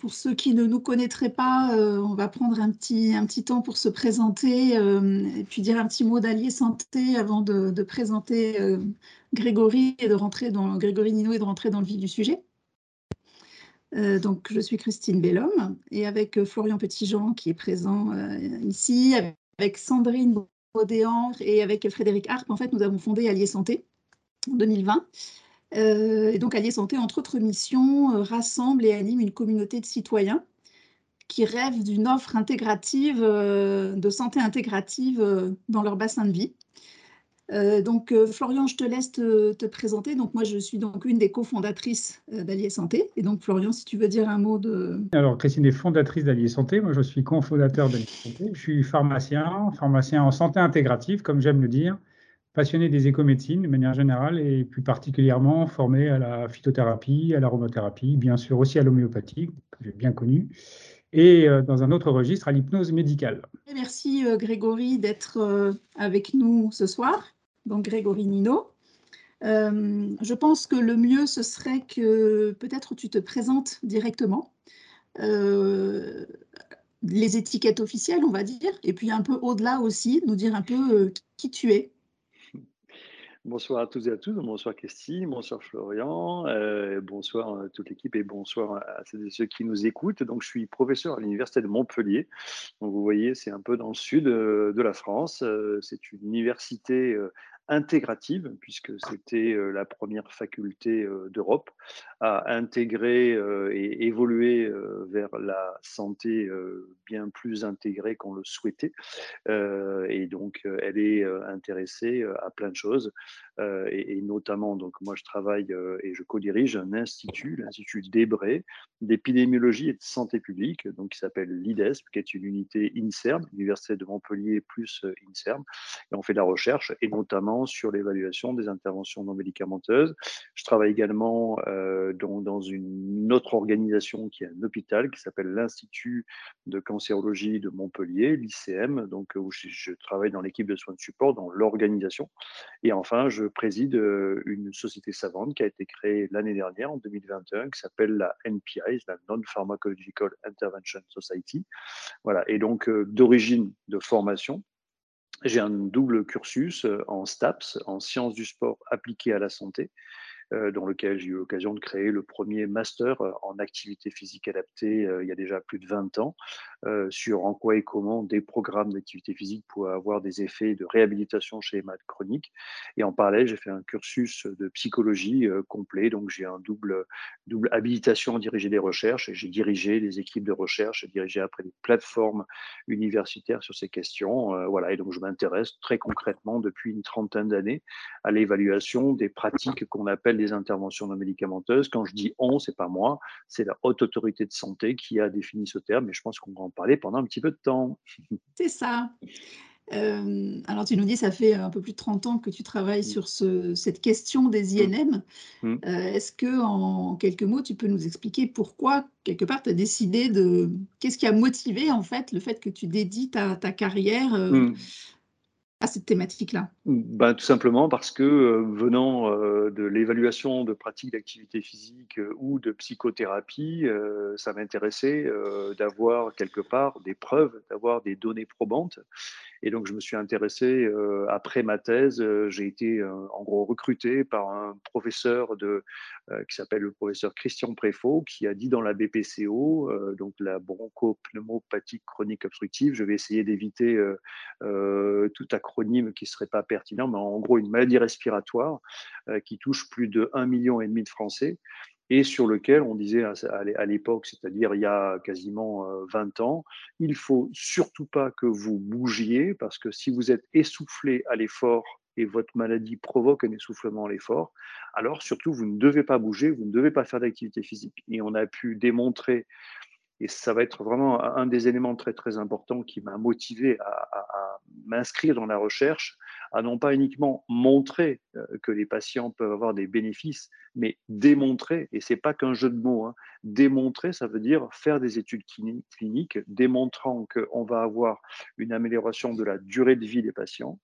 Pour ceux qui ne nous connaîtraient pas, on va prendre un petit temps pour se présenter et puis dire un petit mot d'Allier Santé avant de présenter Grégory et de rentrer dans Grégory Ninot et de rentrer dans le vif du sujet. Donc je suis Christine Bellhomme et avec Florian Petitjean qui est présent ici, avec Sandrine Audéant et avec Frédéric Harp, en fait, nous avons fondé Allier Santé en 2020. Et donc Allier Santé, entre autres missions, rassemble et anime une communauté de citoyens qui rêvent d'une offre intégrative, de santé intégrative dans leur bassin de vie. Donc Florian, je te laisse te présenter. Donc moi, je suis donc une des cofondatrices d'Allier Santé. Et donc Florian, si tu veux dire un mot de… Alors Christine est fondatrice d'Allier Santé. Moi, je suis cofondateur d'Allier Santé. Je suis pharmacien en santé intégrative, comme j'aime le dire. Passionné des écomédecines de manière générale et plus particulièrement formé à la phytothérapie, à l'aromothérapie, bien sûr aussi à l'homéopathie, que j'ai bien connue, et dans un autre registre à l'hypnose médicale. Merci Grégory d'être avec nous ce soir, donc Grégory Ninot. Je pense que le mieux ce serait que peut-être tu te présentes directement. Les étiquettes officielles, on va dire, et puis un peu au-delà aussi, nous dire un peu qui tu es. Bonsoir à toutes et à tous, bonsoir Christine, bonsoir Florian, bonsoir à toute l'équipe et bonsoir à celles et ceux qui nous écoutent. Donc, je suis professeur à l'Université de Montpellier, donc vous voyez c'est un peu dans le sud de la France, c'est une université intégrative puisque c'était la première faculté d'Europe à intégrer et évoluer vers la santé bien plus intégrée qu'on le souhaitait et donc elle est intéressée à plein de choses et notamment donc moi je travaille et je co-dirige un institut, l'institut Debré d'épidémiologie et de santé publique donc qui s'appelle l'IDESP qui est une unité INSERM, Université de Montpellier plus INSERM et on fait de la recherche et notamment sur l'évaluation des interventions non médicamenteuses. Je travaille également dans une autre organisation qui est un hôpital qui s'appelle l'Institut de cancérologie de Montpellier, l'ICM, donc où je travaille dans l'équipe de soins de support, dans l'organisation. Et enfin, je préside une société savante qui a été créée l'année dernière, en 2021, qui s'appelle la NPIS, la Non-Pharmacological Intervention Society. Voilà, et donc d'origine de formation, j'ai un double cursus en STAPS, en sciences du sport appliquées à la santé, dans lequel j'ai eu l'occasion de créer le premier master en activité physique adaptée il y a déjà plus de 20 ans, sur en quoi et comment des programmes d'activité physique pouvaient avoir des effets de réhabilitation chez les malades chroniques. Et en parallèle, j'ai fait un cursus de psychologie complet, donc j'ai un double habilitation à diriger des recherches, et j'ai dirigé les équipes de recherche, j'ai dirigé après des plateformes universitaires sur ces questions. Voilà, et donc je m'intéresse très concrètement depuis une trentaine d'années à l'évaluation des pratiques qu'on appelle des interventions non médicamenteuses. Quand je dis on, c'est pas moi, c'est la Haute Autorité de Santé qui a défini ce terme, mais je pense qu'on va en parler pendant un petit peu de temps. C'est ça. Alors tu nous dis, ça fait un peu plus de 30 ans que tu travailles sur cette question des INM. Est-ce que en quelques mots, tu peux nous expliquer pourquoi, quelque part, tu as décidé de… Qu'est-ce qui a motivé, en fait, le fait que tu dédies ta carrière à cette thématique-là? Tout simplement parce que venant de l'évaluation de pratiques d'activité physique ou de psychothérapie, ça m'intéressait d'avoir quelque part des preuves, d'avoir des données probantes. Et donc, je me suis intéressé, après ma thèse, j'ai été en gros recruté par un professeur qui s'appelle le professeur Christian Préfaut, qui a dit dans la BPCO, donc la Bronchopneumopathie Chronique Obstructive, je vais essayer d'éviter tout acronyme qui ne serait pas pertinent, mais en gros une maladie respiratoire qui touche plus de 1,5 million de Français. Et sur lequel on disait à l'époque, c'est-à-dire il y a quasiment 20 ans, il ne faut surtout pas que vous bougiez, parce que si vous êtes essoufflé à l'effort et votre maladie provoque un essoufflement à l'effort, alors surtout vous ne devez pas bouger, vous ne devez pas faire d'activité physique. Et on a pu démontrer, et ça va être vraiment un des éléments très très importants qui m'a motivé à m'inscrire dans la recherche, à non pas uniquement montrer que les patients peuvent avoir des bénéfices, mais démontrer, et ce n'est pas qu'un jeu de mots, hein. Démontrer, ça veut dire faire des études cliniques démontrant qu'on va avoir une amélioration de la durée de vie des patients,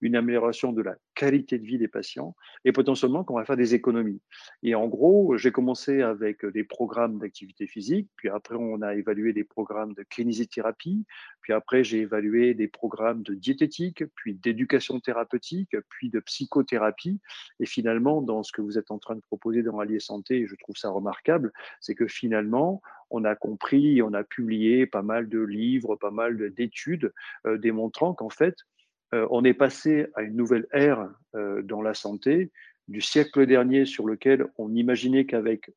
une amélioration de la qualité de vie des patients et potentiellement qu'on va faire des économies. Et en gros, j'ai commencé avec des programmes d'activité physique, puis après on a évalué des programmes de kinésithérapie, puis après j'ai évalué des programmes de diététique, puis d'éducation thérapeutique, puis de psychothérapie. Et finalement, dans ce que vous êtes en train de proposer dans Allier Santé, je trouve ça remarquable, c'est que finalement, on a compris, on a publié pas mal de livres, pas mal d'études démontrant qu'en fait, on est passé à une nouvelle ère dans la santé du siècle dernier sur lequel on imaginait qu'avec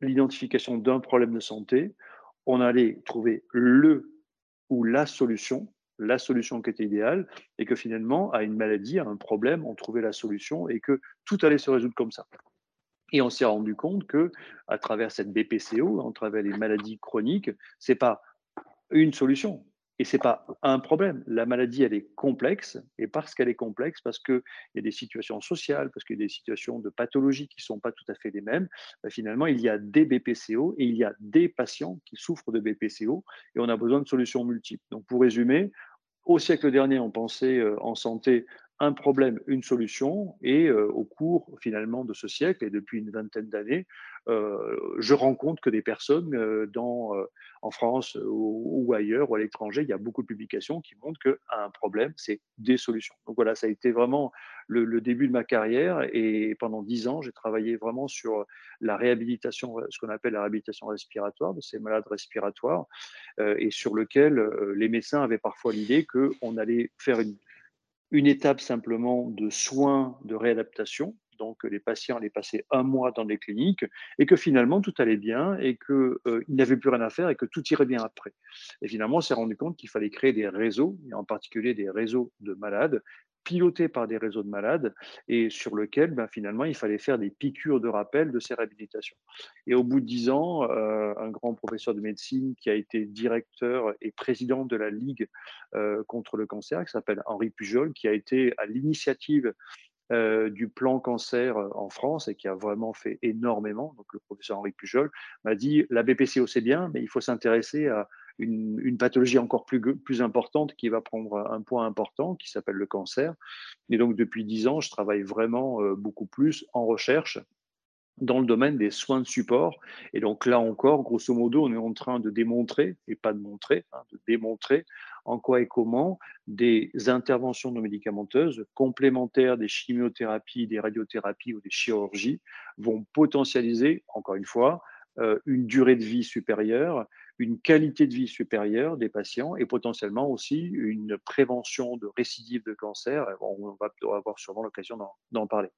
l'identification d'un problème de santé, on allait trouver le ou la solution qui était idéale, et que finalement, à une maladie, à un problème, on trouvait la solution et que tout allait se résoudre comme ça. Et on s'est rendu compte qu'à travers cette BPCO, à travers les maladies chroniques, ce n'est pas une solution. Et ce n'est pas un problème. La maladie, elle est complexe. Et parce qu'elle est complexe, parce qu'il y a des situations sociales, parce qu'il y a des situations de pathologie qui ne sont pas tout à fait les mêmes, ben finalement, il y a des BPCO et il y a des patients qui souffrent de BPCO et on a besoin de solutions multiples. Donc, pour résumer, au siècle dernier, on pensait en santé un problème, une solution, et au cours finalement de ce siècle, et depuis une vingtaine d'années, je rencontre que des personnes en France ou ailleurs, ou à l'étranger, il y a beaucoup de publications qui montrent qu'à un problème, c'est des solutions. Donc voilà, ça a été vraiment le début de ma carrière, et pendant 10 ans, j'ai travaillé vraiment sur la réhabilitation, ce qu'on appelle la réhabilitation respiratoire, de ces malades respiratoires, et sur lequel les médecins avaient parfois l'idée qu'on allait faire une étape simplement de soins de réadaptation, donc les patients allaient passer 1 mois dans les cliniques et que finalement tout allait bien et qu'ils n'avaient plus rien à faire et que tout irait bien après. Et finalement, on s'est rendu compte qu'il fallait créer des réseaux, et en particulier des réseaux de malades, pilotés par des réseaux de malades et sur lequel finalement il fallait faire des piqûres de rappel de ces réhabilitations. Et au bout de 10 ans, un grand professeur de médecine qui a été directeur et président de la Ligue contre le cancer, qui s'appelle Henri Pujol, qui a été à l'initiative du plan cancer en France et qui a vraiment fait énormément, donc le professeur Henri Pujol m'a dit la BPCO c'est bien mais il faut s'intéresser à une pathologie encore plus importante qui va prendre un poids important qui s'appelle le cancer. Et donc depuis 10 ans, je travaille vraiment beaucoup plus en recherche dans le domaine des soins de support. Et donc là encore, grosso modo, on est en train de démontrer, et pas de montrer, de démontrer en quoi et comment des interventions non médicamenteuses complémentaires des chimiothérapies, des radiothérapies ou des chirurgies vont potentialiser, encore une fois, une durée de vie supérieure, une qualité de vie supérieure des patients et potentiellement aussi une prévention de récidive de cancer. On va avoir sûrement l'occasion d'en parler.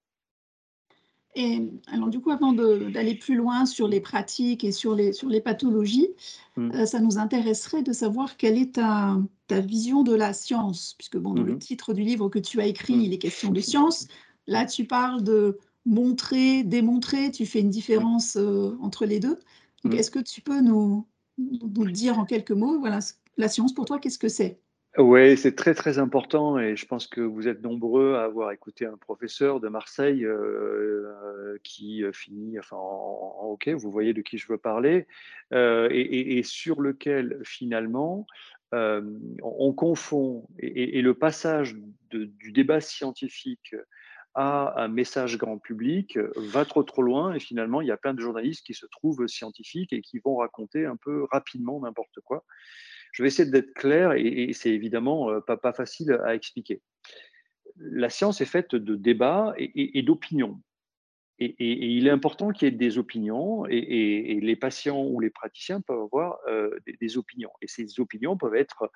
Et alors du coup, avant d'aller plus loin sur les pratiques et sur les pathologies, ça nous intéresserait de savoir quelle est ta vision de la science, puisque bon, dans le titre du livre que tu as écrit, il est question de science. Là, tu parles de montrer, démontrer, tu fais une différence entre les deux. Donc, est-ce que tu peux nous dire en quelques mots, voilà, la science pour toi, qu'est-ce que c'est ? Oui, c'est très très important et je pense que vous êtes nombreux à avoir écouté un professeur de Marseille qui finit, enfin, ok, vous voyez de qui je veux parler, et sur lequel finalement on confond et le passage du débat scientifique à un message grand public va trop loin et finalement il y a plein de journalistes qui se trouvent scientifiques et qui vont raconter un peu rapidement n'importe quoi. Je vais essayer d'être clair et c'est évidemment pas facile à expliquer. La science est faite de débats et d'opinions. Et il est important qu'il y ait des opinions et les patients ou les praticiens peuvent avoir des opinions. Et ces opinions peuvent être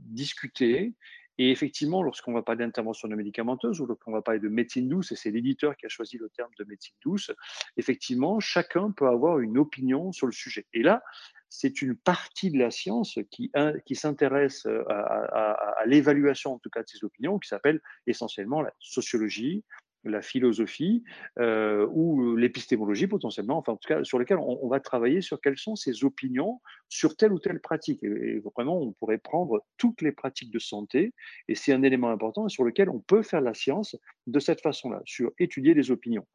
discutées. Et effectivement, lorsqu'on va parler d'intervention non médicamenteuse ou lorsqu'on va parler de médecine douce, et c'est l'éditeur qui a choisi le terme de médecine douce, effectivement, chacun peut avoir une opinion sur le sujet. Et là, c'est une partie de la science qui s'intéresse à l'évaluation, en tout cas, de ces opinions, qui s'appelle essentiellement la sociologie, la philosophie ou l'épistémologie potentiellement, enfin en tout cas sur lesquelles on va travailler sur quelles sont ses opinions sur telle ou telle pratique. Et vraiment, on pourrait prendre toutes les pratiques de santé et c'est un élément important sur lequel on peut faire la science de cette façon-là, sur étudier les opinions.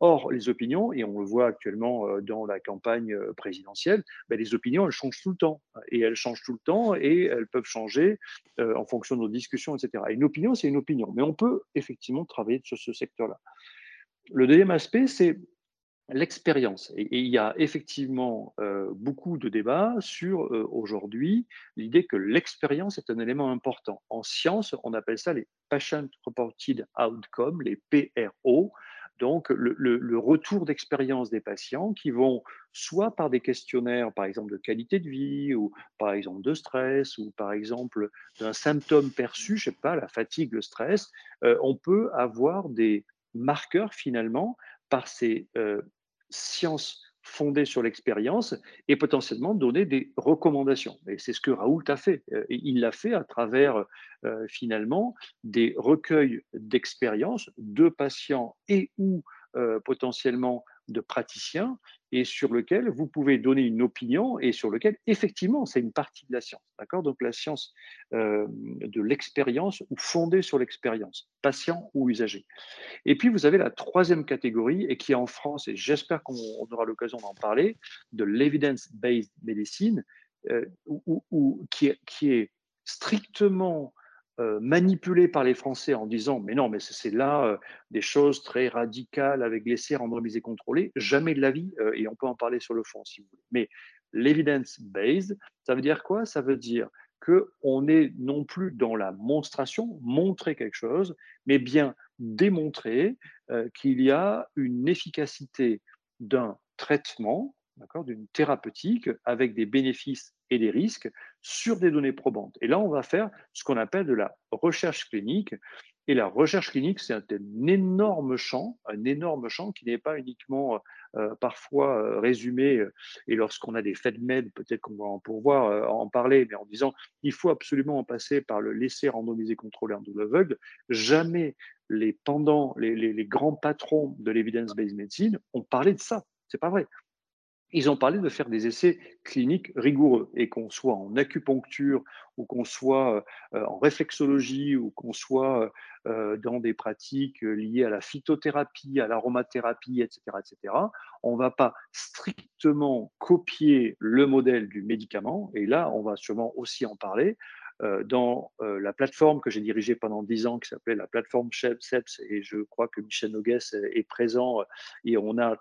Or, les opinions, et on le voit actuellement dans la campagne présidentielle, ben les opinions, elles changent tout le temps. Et elles changent tout le temps et elles peuvent changer en fonction de nos discussions, etc. Une opinion, c'est une opinion. Mais on peut effectivement travailler sur ce secteur-là. Le deuxième aspect, c'est l'expérience. Et il y a effectivement beaucoup de débats sur aujourd'hui l'idée que l'expérience est un élément important. En science, on appelle ça les Patient Reported Outcomes, les PRO, donc le retour d'expérience des patients qui vont soit par des questionnaires, par exemple de qualité de vie, ou par exemple de stress, ou par exemple d'un symptôme perçu, je ne sais pas, la fatigue, le stress, on peut avoir des marqueurs finalement par ces sciences fondées sur l'expérience et potentiellement donner des recommandations. Et c'est ce que Raoult a fait. Et il l'a fait à travers finalement des recueils d'expériences de patients et ou potentiellement de praticiens et sur lequel vous pouvez donner une opinion et sur lequel effectivement c'est une partie de la science. D'accord ? Donc la science de l'expérience ou fondée sur l'expérience, patient ou usager. Et puis vous avez la troisième catégorie et qui est en France, et j'espère qu'on aura l'occasion d'en parler, de l'evidence-based medicine qui est strictement manipulé par les Français en disant mais non, mais c'est là des choses très radicales avec l'essai randomisé contrôlé, jamais de la vie, et on peut en parler sur le fond si vous voulez. Mais l'evidence-based, ça veut dire quoi? Ça veut dire qu'on est non plus dans la monstration, montrer quelque chose, mais bien démontrer qu'il y a une efficacité d'un traitement, d'accord, d'une thérapeutique avec des bénéfices et des risques sur des données probantes. Et là, on va faire ce qu'on appelle de la recherche clinique. Et la recherche clinique, c'est un énorme champ qui n'est pas uniquement parfois résumé. Et lorsqu'on a des FedMed, peut-être qu'on va en parler, mais en disant il faut absolument en passer par le laisser randomiser contrôlé en double aveugle. Jamais les pendants, les grands patrons de l'evidence-based medicine ont parlé de ça. C'est pas vrai. Ils ont parlé de faire des essais cliniques rigoureux et qu'on soit en acupuncture ou qu'on soit en réflexologie ou qu'on soit dans des pratiques liées à la phytothérapie, à l'aromathérapie, etc. On ne va pas strictement copier le modèle du médicament et là, on va sûrement aussi en parler. Dans la plateforme que j'ai dirigée pendant 10 ans qui s'appelait la plateforme CEPS-SEPS et je crois que Michel Nogues est présent et on a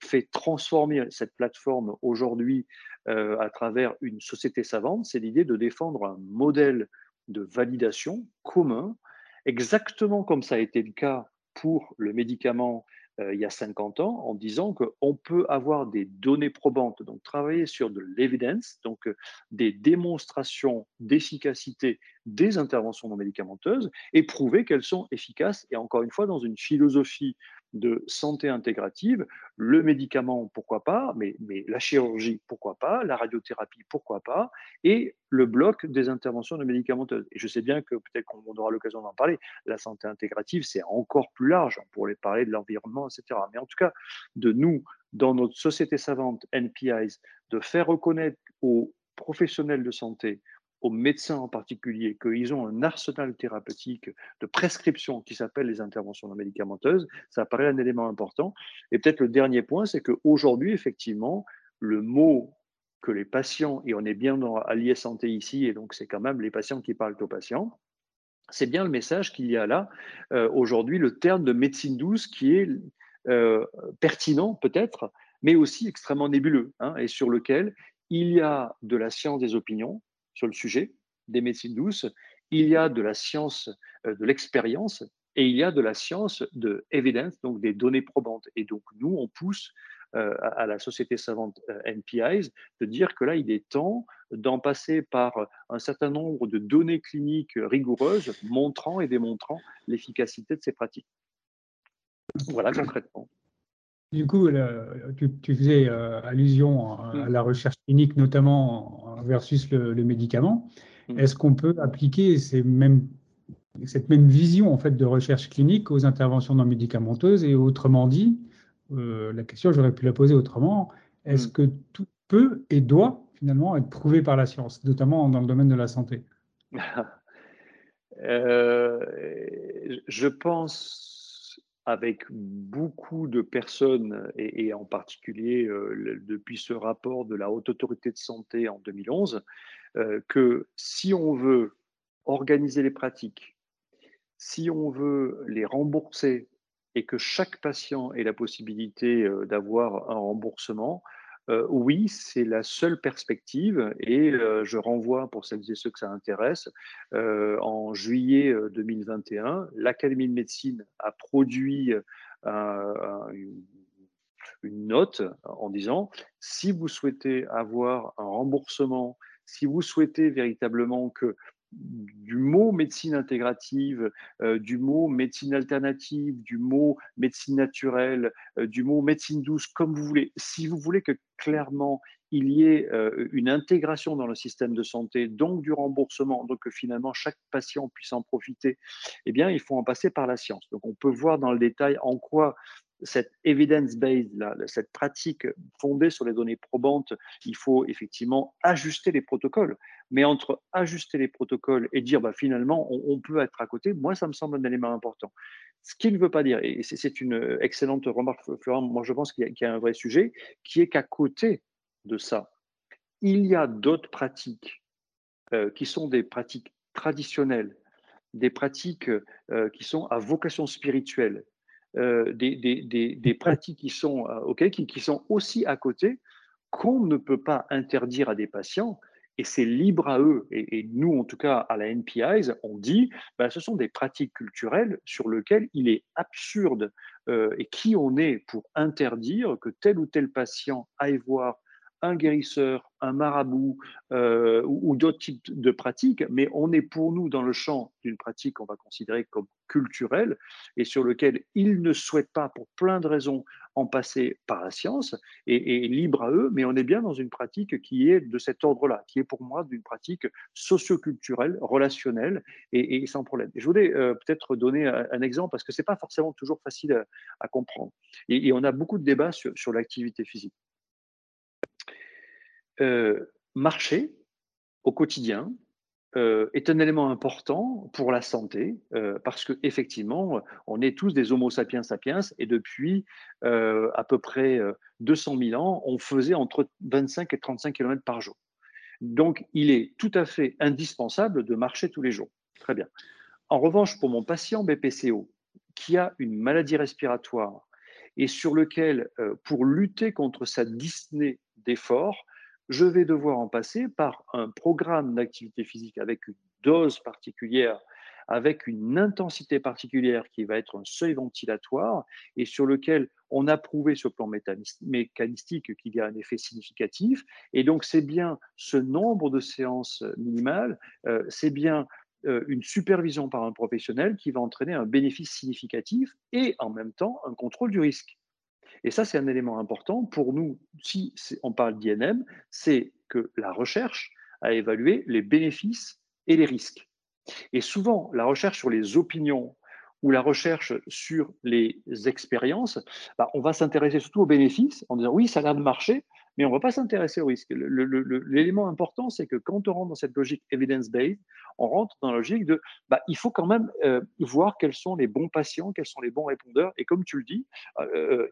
fait transformer cette plateforme aujourd'hui à travers une société savante, c'est l'idée de défendre un modèle de validation commun, exactement comme ça a été le cas pour le médicament il y a 50 ans, en disant qu'on peut avoir des données probantes, donc travailler sur de l'evidence, donc des démonstrations d'efficacité des interventions non médicamenteuses et prouver qu'elles sont efficaces. Et encore une fois, dans une philosophie de santé intégrative, le médicament, pourquoi pas, mais la chirurgie, pourquoi pas, la radiothérapie, pourquoi pas, et le bloc des interventions non médicamenteuses. Et je sais bien que peut-être qu'on aura l'occasion d'en parler, la santé intégrative, c'est encore plus large, on pourrait parler de l'environnement, etc. Mais en tout cas, de nous, dans notre société savante, NPIS, de faire reconnaître aux professionnels de santé, aux médecins en particulier, qu'ils ont un arsenal thérapeutique de prescription qui s'appelle les interventions non médicamenteuses, ça paraît un élément important. Et peut-être le dernier point, c'est qu'aujourd'hui, effectivement, le mot que les patients, et on est bien dans Allier Santé ici, et donc c'est quand même les patients qui parlent aux patients, c'est bien le message qu'il y a là. Aujourd'hui, le terme de médecine douce qui est pertinent peut-être, mais aussi extrêmement nébuleux, hein, et sur lequel il y a de la science des opinions, sur le sujet des médecines douces, il y a de la science de l'expérience et il y a de la science de evidence, donc des données probantes. Et donc nous, on pousse à la société savante NPIs de dire que là, il est temps d'en passer par un certain nombre de données cliniques rigoureuses montrant et démontrant l'efficacité de ces pratiques. Voilà concrètement. Du coup, tu faisais allusion à la recherche clinique, notamment versus le médicament. Est-ce qu'on peut appliquer cette même vision en fait, de recherche clinique aux interventions non médicamenteuses? Et autrement dit, la question, j'aurais pu la poser autrement, est-ce que tout peut et doit finalement être prouvé par la science, notamment dans le domaine de la santé? Je pense avec beaucoup de personnes, et en particulier depuis ce rapport de la Haute Autorité de Santé en 2011, que si on veut organiser les pratiques, si on veut les rembourser et que chaque patient ait la possibilité d'avoir un remboursement, oui, c'est la seule perspective, et je renvoie, pour celles et ceux que ça intéresse, en juillet 2021, l'Académie de médecine a produit une note en disant « si vous souhaitez avoir un remboursement, si vous souhaitez véritablement que du mot médecine intégrative, du mot médecine alternative, du mot médecine naturelle, du mot médecine douce, comme vous voulez. Si vous voulez que clairement il y ait une intégration dans le système de santé, donc du remboursement, donc que finalement chaque patient puisse en profiter, eh bien il faut en passer par la science. Donc on peut voir dans le détail en quoi cette evidence-based, cette pratique fondée sur les données probantes, il faut effectivement ajuster les protocoles. Mais entre ajuster les protocoles et dire bah, finalement on peut être à côté, moi ça me semble un élément important. Ce qui ne veut pas dire, et c'est une excellente remarque, Florian, moi je pense qu'il y a un vrai sujet, qui est qu'à côté de ça, il y a d'autres pratiques qui sont des pratiques traditionnelles, des pratiques qui sont à vocation spirituelle, des pratiques qui sont, okay, qui sont aussi à côté, qu'on ne peut pas interdire à des patients, et c'est libre à eux. Et nous, en tout cas, à la NPIS, on dit ben, ce sont des pratiques culturelles sur lesquelles il est absurde, et qui on est pour interdire que tel ou tel patient aille voir un guérisseur, un marabout ou d'autres types de pratiques, mais on est pour nous dans le champ d'une pratique qu'on va considérer comme culturelle et sur lequel ils ne souhaitent pas, pour plein de raisons, en passer par la science, et libre à eux, mais on est bien dans une pratique qui est de cet ordre-là, qui est pour moi d'une pratique socio-culturelle, relationnelle et sans problème. Et je voulais peut-être donner un exemple, parce que ce n'est pas forcément toujours facile à comprendre. Et on a beaucoup de débats sur l'activité physique. Marcher au quotidien est un élément important pour la santé, parce qu'effectivement, on est tous des homo sapiens sapiens, et depuis à peu près 200 000 ans, on faisait entre 25 et 35 km par jour. Donc, il est tout à fait indispensable de marcher tous les jours. Très bien. En revanche, pour mon patient BPCO, qui a une maladie respiratoire et sur lequel, pour lutter contre sa dyspnée d'effort, je vais devoir en passer par un programme d'activité physique avec une dose particulière, avec une intensité particulière qui va être un seuil ventilatoire et sur lequel on a prouvé sur le plan mécanistique qu'il y a un effet significatif. Et donc, c'est bien ce nombre de séances minimales, c'est bien une supervision par un professionnel qui va entraîner un bénéfice significatif et en même temps un contrôle du risque. Et ça, c'est un élément important pour nous, si on parle d'INM, c'est que la recherche a évalué les bénéfices et les risques. Et souvent, la recherche sur les opinions ou la recherche sur les expériences, bah, on va s'intéresser surtout aux bénéfices en disant « oui, ça a l'air de marcher », mais on ne va pas s'intéresser au risque. L'élément important, c'est que quand on rentre dans cette logique evidence-based, on rentre dans la logique de bah, il faut quand même voir quels sont les bons patients, quels sont les bons répondeurs. Et comme tu le dis,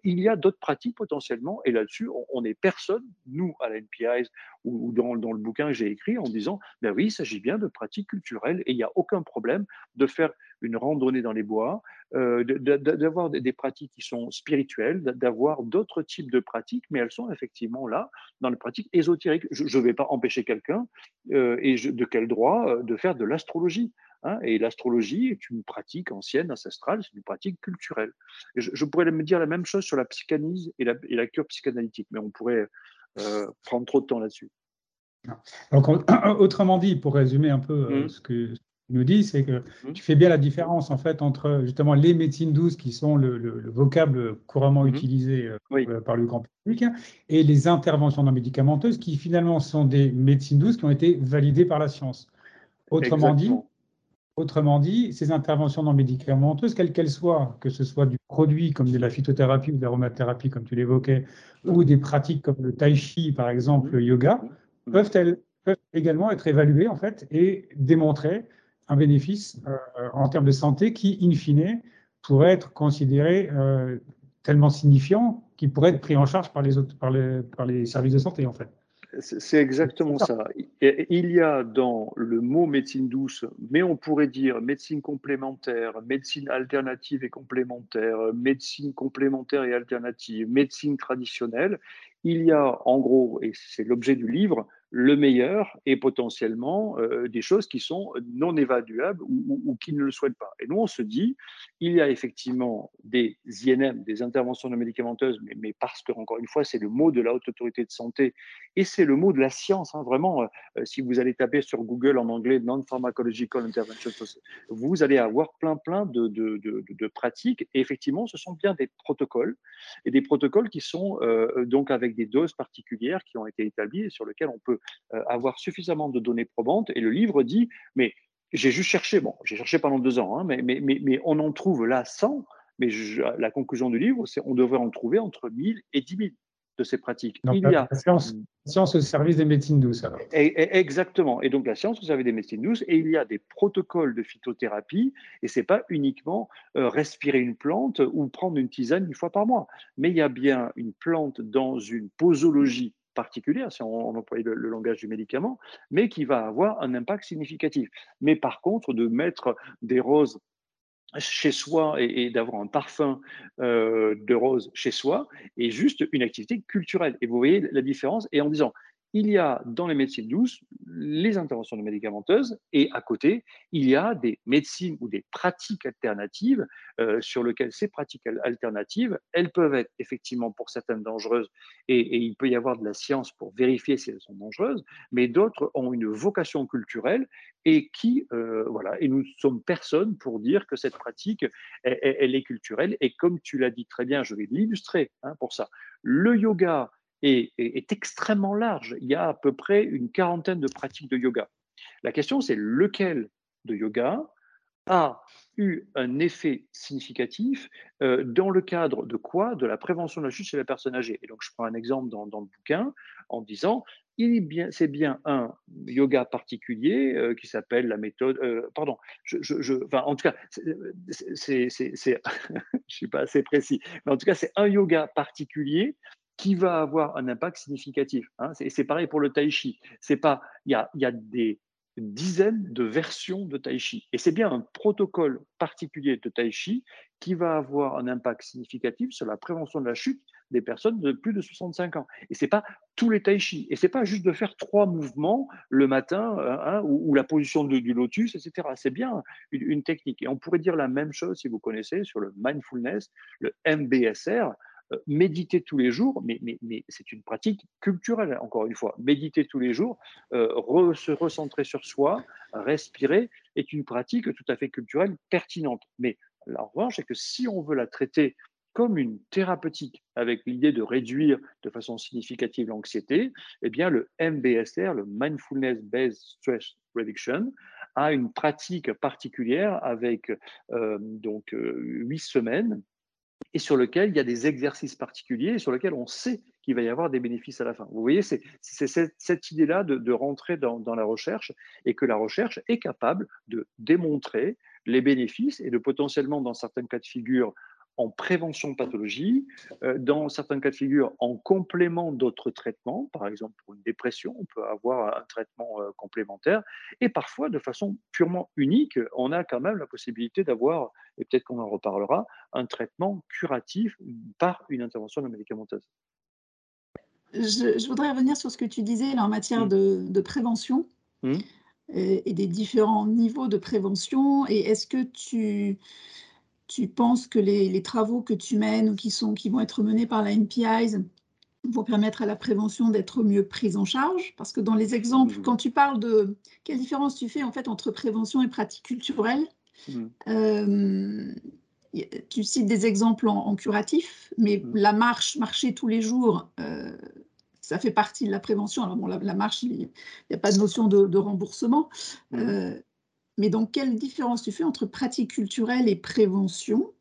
il y a d'autres pratiques potentiellement. Et là-dessus, on n'est personne, nous, à la NPIS ou dans le bouquin que j'ai écrit, en disant bah oui, il s'agit bien de pratiques culturelles et il n'y a aucun problème de faire une randonnée dans les bois, d'avoir des pratiques qui sont spirituelles, d'avoir d'autres types de pratiques, mais elles sont effectivement là, dans les pratiques ésotériques. Je ne vais pas empêcher quelqu'un, de quel droit, de faire de l'astrologie. Hein, et l'astrologie est une pratique ancienne, ancestrale, c'est une pratique culturelle. Et je pourrais me dire la même chose sur la psychanalyse et la cure psychanalytique, mais on pourrait prendre trop de temps là-dessus. Donc, autrement dit, pour résumer un peu ce que nous dit, c'est que tu fais bien la différence en fait entre justement les médecines douces qui sont le vocable couramment utilisé par le grand public et les interventions non médicamenteuses qui finalement sont des médecines douces qui ont été validées par la science. Autrement dit, ces interventions non médicamenteuses, quelles qu'elles soient, que ce soit du produit comme de la phytothérapie ou de l'aromathérapie comme tu l'évoquais, ou des pratiques comme le tai chi par exemple, le yoga, peuvent également être évaluées en fait et démontrer un bénéfice en termes de santé qui, in fine, pourrait être considéré tellement signifiant qu'il pourrait être pris en charge par les, par les services de santé, en fait. C'est exactement ça. Il y a dans le mot médecine douce, mais on pourrait dire médecine complémentaire, médecine alternative et complémentaire, médecine complémentaire et alternative, médecine traditionnelle. Il y a en gros, et c'est l'objet du livre, le meilleur et potentiellement des choses qui sont non évaluables ou qui ne le souhaitent pas. Et nous, on se dit, il y a effectivement des INM, des interventions non médicamenteuses, mais parce que, encore une fois, c'est le mot de la Haute Autorité de Santé et c'est le mot de la science. Hein, vraiment, si vous allez taper sur Google en anglais « Non-Pharmacological Interventions », vous allez avoir plein de pratiques. Et effectivement, ce sont bien des protocoles et des protocoles qui sont donc avec des doses particulières qui ont été établies et sur lesquelles on peut avoir suffisamment de données probantes. Et le livre dit, mais j'ai juste cherché, bon, j'ai cherché pendant 2 ans, hein, mais on en trouve là 100, mais la conclusion du livre, c'est qu'on devrait en trouver entre 1000 et 10 000 de ces pratiques. Donc, la science au service des médecines douces. Alors. Exactement. Et donc, la science au service des médecines douces, et il y a des protocoles de phytothérapie, et ce n'est pas uniquement respirer une plante ou prendre une tisane une fois par mois, mais il y a bien une plante dans une posologie particulière, si on employait le langage du médicament, mais qui va avoir un impact significatif. Mais par contre, de mettre des roses chez soi et d'avoir un parfum de roses chez soi est juste une activité culturelle. Et vous voyez la différence. Et en disant, il y a dans les médecines douces les interventions non médicamenteuses et à côté, il y a des médecines ou des pratiques alternatives sur lesquelles ces pratiques alternatives, elles peuvent être effectivement pour certaines dangereuses et il peut y avoir de la science pour vérifier si elles sont dangereuses, mais d'autres ont une vocation culturelle et qui, voilà, et nous ne sommes personne pour dire que cette pratique, elle est culturelle et comme tu l'as dit très bien, je vais l'illustrer hein, pour ça. Le yoga est extrêmement large. Il y a à peu près une quarantaine de pratiques de yoga. La question, c'est lequel de yoga a eu un effet significatif dans le cadre de quoi? De la prévention de la chute chez la personne âgée. Et donc, je prends un exemple dans le bouquin en disant c'est bien un yoga particulier qui s'appelle la méthode… pardon, enfin, en tout cas, c'est je ne suis pas assez précis. Mais en tout cas, c'est un yoga particulier qui va avoir un impact significatif. Hein. C'est pareil pour le tai chi. Il y a des dizaines de versions de tai chi. Et c'est bien un protocole particulier de tai chi qui va avoir un impact significatif sur la prévention de la chute des personnes de plus de 65 ans. Et ce n'est pas tous les tai chi. Et ce n'est pas juste de faire 3 mouvements le matin hein, ou la position du lotus, etc. C'est bien une technique. Et on pourrait dire la même chose, si vous connaissez, sur le mindfulness, le MBSR, méditer tous les jours, mais c'est une pratique culturelle, encore une fois. Méditer tous les jours, se recentrer sur soi, respirer, est une pratique tout à fait culturelle, pertinente. Mais la revanche, c'est que si on veut la traiter comme une thérapeutique, avec l'idée de réduire de façon significative l'anxiété, eh bien le MBSR, le Mindfulness Based Stress Reduction, a une pratique particulière avec 8 semaines, et sur lequel il y a des exercices particuliers et sur lequel on sait qu'il va y avoir des bénéfices à la fin. Vous voyez, c'est cette idée-là de rentrer dans la recherche et que la recherche est capable de démontrer les bénéfices et de potentiellement, dans certains cas de figure, en prévention de pathologie, dans certains cas de figure, en complément d'autres traitements, par exemple pour une dépression, on peut avoir un traitement complémentaire, et parfois de façon purement unique, on a quand même la possibilité d'avoir, et peut-être qu'on en reparlera, un traitement curatif par une intervention non médicamenteuse. Je voudrais revenir sur ce que tu disais là, en matière de prévention et des différents niveaux de prévention, et est-ce que tu penses que les travaux que tu mènes ou qui vont être menés par la NPIS vont permettre à la prévention d'être mieux prise en charge? Parce que dans les exemples, quand tu parles de quelle différence tu fais en fait entre prévention et pratique culturelle, tu cites des exemples en curatif, mais la marcher tous les jours, ça fait partie de la prévention. Alors bon, la marche, il n'y a pas de notion de remboursement. Mais donc, quelle différence tu fais entre pratique culturelle et prévention?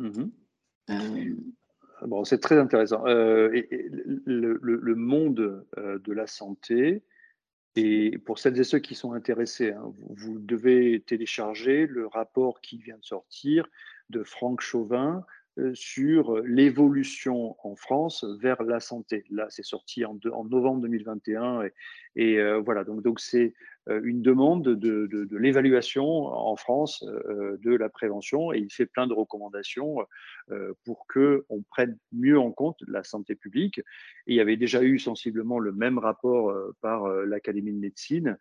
Bon, c'est très intéressant. Le monde de la santé, et pour celles et ceux qui sont intéressés, hein, vous devez télécharger le rapport qui vient de sortir de Franck Chauvin sur l'évolution en France vers la santé. Là, c'est sorti en novembre 2021. Et voilà, donc c'est une demande de l'évaluation en France de la prévention, et il fait plein de recommandations pour qu'on prenne mieux en compte la santé publique. Et il y avait déjà eu sensiblement le même rapport par l'Académie de médecine,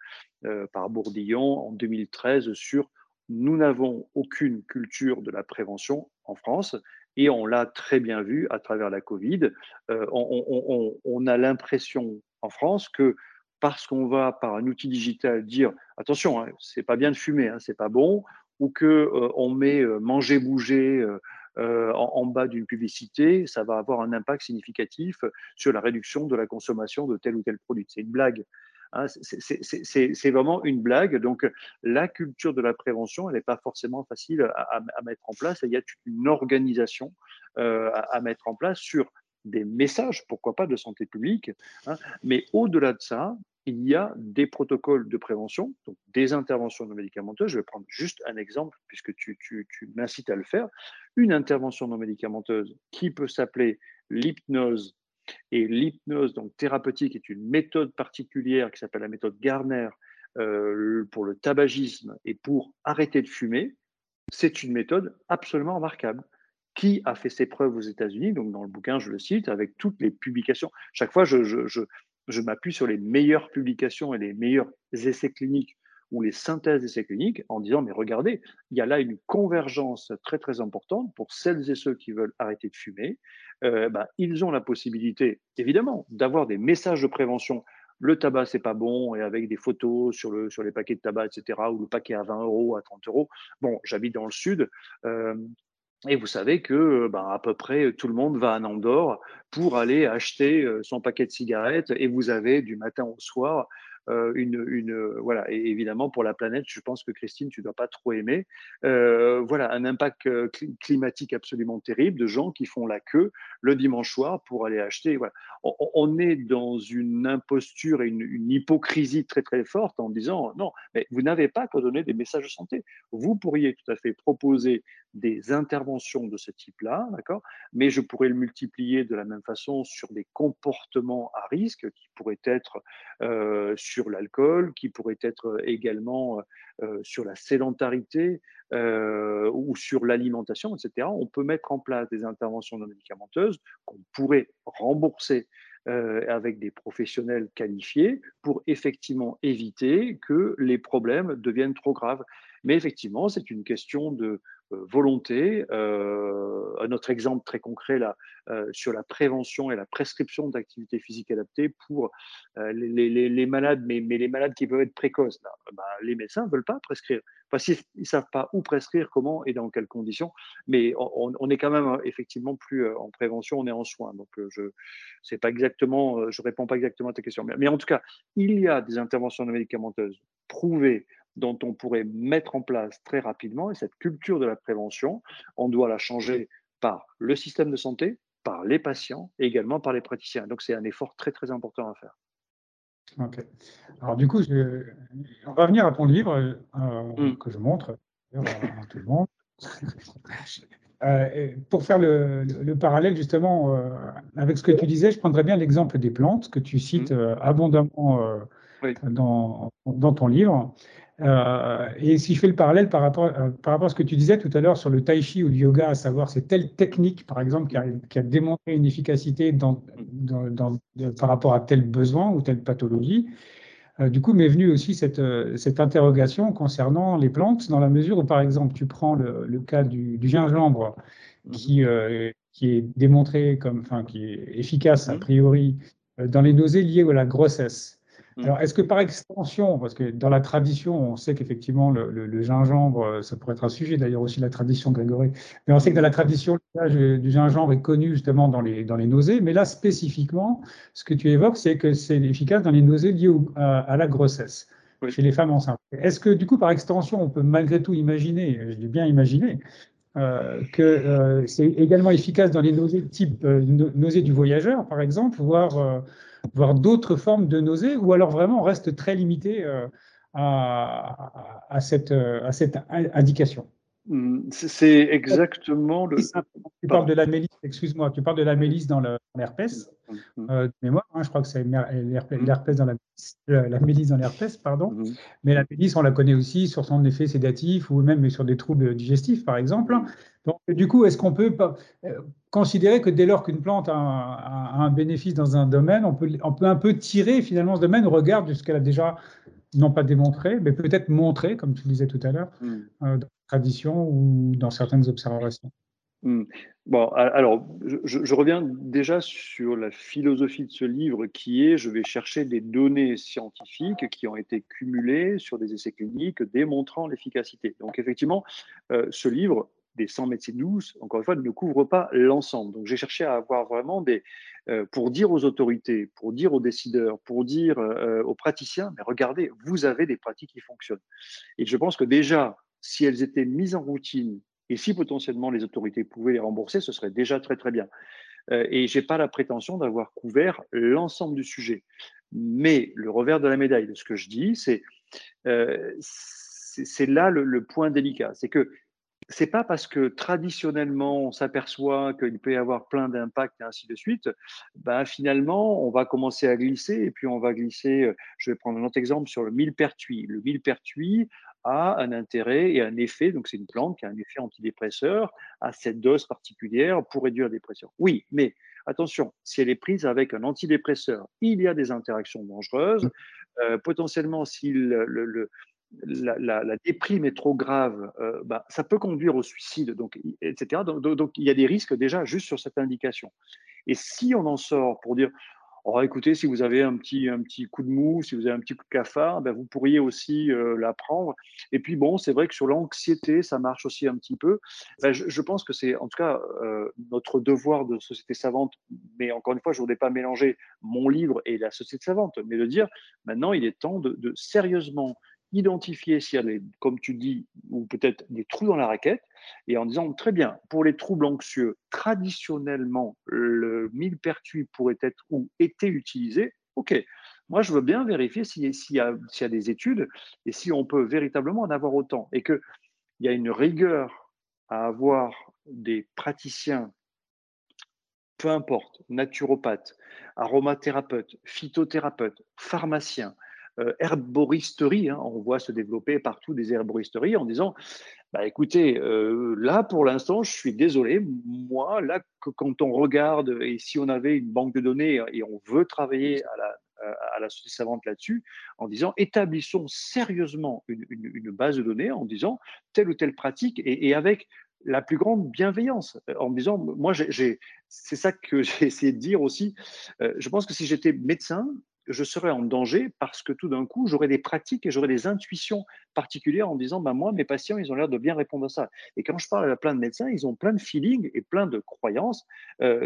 par Bourdillon en 2013 sur « Nous n'avons aucune culture de la prévention en France ». Et on l'a très bien vu à travers la Covid. On a l'impression en France que parce qu'on va par un outil digital dire « attention, hein, c'est pas bien de fumer, hein, c'est pas bon », ou qu'on met « manger, bouger » en bas d'une publicité, ça va avoir un impact significatif sur la réduction de la consommation de tel ou tel produit. C'est une blague. Hein, c'est vraiment une blague. Donc, la culture de la prévention, elle n'est pas forcément facile à mettre en place. Et il y a une organisation à mettre en place sur des messages, pourquoi pas, de santé publique. Hein, mais au-delà de ça, il y a des protocoles de prévention, donc des interventions non médicamenteuses. Je vais prendre juste un exemple, puisque tu m'incites à le faire. Une intervention non médicamenteuse qui peut s'appeler l'hypnose. Et l'hypnose donc thérapeutique est une méthode particulière qui s'appelle la méthode Garner pour le tabagisme et pour arrêter de fumer. C'est une méthode absolument remarquable qui a fait ses preuves aux États-Unis. Donc dans le bouquin, je le cite avec toutes les publications. Chaque fois, je m'appuie sur les meilleures publications et les meilleurs essais cliniques ou les synthèses d'essais cliniques en disant mais regardez, il y a là une convergence très très importante pour celles et ceux qui veulent arrêter de fumer. Ils ont la possibilité évidemment d'avoir des messages de prévention. Le tabac c'est pas bon, et avec des photos sur les paquets de tabac, etc., ou le paquet à 20 €, à 30 €. Bon, j'habite dans le sud. Et vous savez que à peu près tout le monde va à Andorre pour aller acheter son paquet de cigarettes, et vous avez du matin au soir voilà. Et évidemment pour la planète, je pense que Christine, tu ne dois pas trop aimer. Voilà, un impact climatique absolument terrible de gens qui font la queue le dimanche soir pour aller acheter. Voilà. On est dans une imposture et une hypocrisie très très forte en disant non, mais vous n'avez pas qu'à donner des messages de santé. Vous pourriez tout à fait proposer des interventions de ce type-là, d'accord, mais je pourrais le multiplier de la même façon sur des comportements à risque qui pourraient être sur l'alcool, qui pourraient être également sur la sédentarité ou sur l'alimentation, etc. On peut mettre en place des interventions non médicamenteuses qu'on pourrait rembourser avec des professionnels qualifiés pour effectivement éviter que les problèmes deviennent trop graves. Mais effectivement, c'est une question de volonté. Notre exemple très concret là, sur la prévention et la prescription d'activité physique adaptée pour les malades, mais les malades qui peuvent être précoces. Là, les médecins ne veulent pas prescrire. Enfin, ils ne savent pas où prescrire, comment et dans quelles conditions, mais on est quand même effectivement plus en prévention, on est en soins. Donc, je ne réponds pas exactement à ta question. Mais en tout cas, il y a des interventions non médicamenteuses prouvées dont on pourrait mettre en place très rapidement, et cette culture de la prévention, on doit la changer par le système de santé, par les patients et également par les praticiens. Donc, c'est un effort très, très important à faire. OK. Alors, du coup, on va revenir à ton livre que je montre à tout le monde. Pour faire le parallèle, justement, avec ce que tu disais, je prendrais bien l'exemple des plantes que tu cites abondamment dans ton livre. Et si je fais le parallèle par rapport à ce que tu disais tout à l'heure sur le tai chi ou le yoga, à savoir c'est telle technique par exemple qui a démontré une efficacité par rapport à tel besoin ou telle pathologie, du coup m'est venue aussi cette interrogation concernant les plantes, dans la mesure où par exemple tu prends le cas du gingembre qui est démontré qui est efficace a priori dans les nausées liées à la grossesse. Alors, est-ce que par extension, parce que dans la tradition, on sait qu'effectivement le gingembre, ça pourrait être un sujet d'ailleurs aussi de la tradition Grégory, mais on sait que dans la tradition, l'usage du gingembre est connu justement dans les nausées, mais là spécifiquement, ce que tu évoques, c'est que c'est efficace dans les nausées liées à la grossesse, chez les femmes enceintes. Est-ce que du coup, par extension, on peut malgré tout imaginer, je dis bien imaginer, que c'est également efficace dans les nausées type nausées du voyageur, par exemple, voire d'autres formes de nausées, ou alors vraiment on reste très limité à cette indication. C'est exactement le... Tu parles de la mélisse, excuse-moi, tu parles de la mélisse dans l'herpès, de mémoire, hein, je crois que c'est l'herpès dans la mélisse dans l'herpès, pardon, mais la mélisse, on la connaît aussi sur son effet sédatif ou même sur des troubles digestifs, par exemple. Donc, du coup, est-ce qu'on peut considérer que dès lors qu'une plante a un bénéfice dans un domaine, on peut un peu tirer finalement ce domaine au regard de ce qu'elle a déjà, non pas démontré, mais peut-être montré, comme tu le disais tout à l'heure, dans la tradition ou dans certaines observations. Bon, alors, je reviens déjà sur la philosophie de ce livre qui est, je vais chercher des données scientifiques qui ont été cumulées sur des essais cliniques démontrant l'efficacité. Donc, effectivement, ce livre des 100 médecines douces, encore une fois, ne couvre pas l'ensemble. Donc, j'ai cherché à avoir vraiment des... pour dire aux autorités, pour dire aux décideurs, pour dire aux praticiens, mais regardez, vous avez des pratiques qui fonctionnent. Et je pense que déjà, si elles étaient mises en routine et si potentiellement les autorités pouvaient les rembourser, ce serait déjà très, très bien. Et je n'ai pas la prétention d'avoir couvert l'ensemble du sujet. Mais le revers de la médaille de ce que je dis, c'est là le point délicat. C'est que c'est pas parce que traditionnellement on s'aperçoit qu'il peut y avoir plein d'impacts et ainsi de suite, ben finalement on va commencer à glisser et puis on va glisser, je vais prendre un autre exemple sur le millepertuis. Le millepertuis a un intérêt et un effet, donc c'est une plante qui a un effet antidépresseur à cette dose particulière pour réduire la dépression. Oui, mais attention, si elle est prise avec un antidépresseur, il y a des interactions dangereuses, potentiellement si la déprime est trop grave, ça peut conduire au suicide, donc, etc. Donc, il y a des risques déjà juste sur cette indication. Et si on en sort pour dire, oh, écoutez, si vous avez un petit coup de mou, si vous avez un petit coup de cafard, ben, vous pourriez aussi la prendre. Et puis bon, c'est vrai que sur l'anxiété, ça marche aussi un petit peu. Ben, je pense que c'est en tout cas notre devoir de société savante, mais encore une fois, je ne voudrais pas mélanger mon livre et la société savante, mais de dire, maintenant, il est temps de sérieusement identifier s'il y a, comme tu dis, ou peut-être des trous dans la raquette, et en disant, très bien, pour les troubles anxieux, traditionnellement, le millepertuis pourrait être ou était utilisé, ok, moi je veux bien vérifier s'il y a des études, et si on peut véritablement en avoir autant, et qu'il y a une rigueur à avoir des praticiens, peu importe, naturopathes, aromathérapeutes, phytothérapeutes, pharmaciens, herboristerie, hein, on voit se développer partout des herboristeries en disant écoutez, là pour l'instant je suis désolé, moi là quand on regarde et si on avait une banque de données et on veut travailler à la société savante là-dessus en disant établissons sérieusement une base de données en disant telle ou telle pratique et avec la plus grande bienveillance, en me disant, moi c'est ça que j'ai essayé de dire aussi, je pense que si j'étais médecin je serais en danger parce que tout d'un coup, j'aurais des pratiques et j'aurais des intuitions particulières en disant, moi, mes patients, ils ont l'air de bien répondre à ça. Et quand je parle à plein de médecins, ils ont plein de feelings et plein de croyances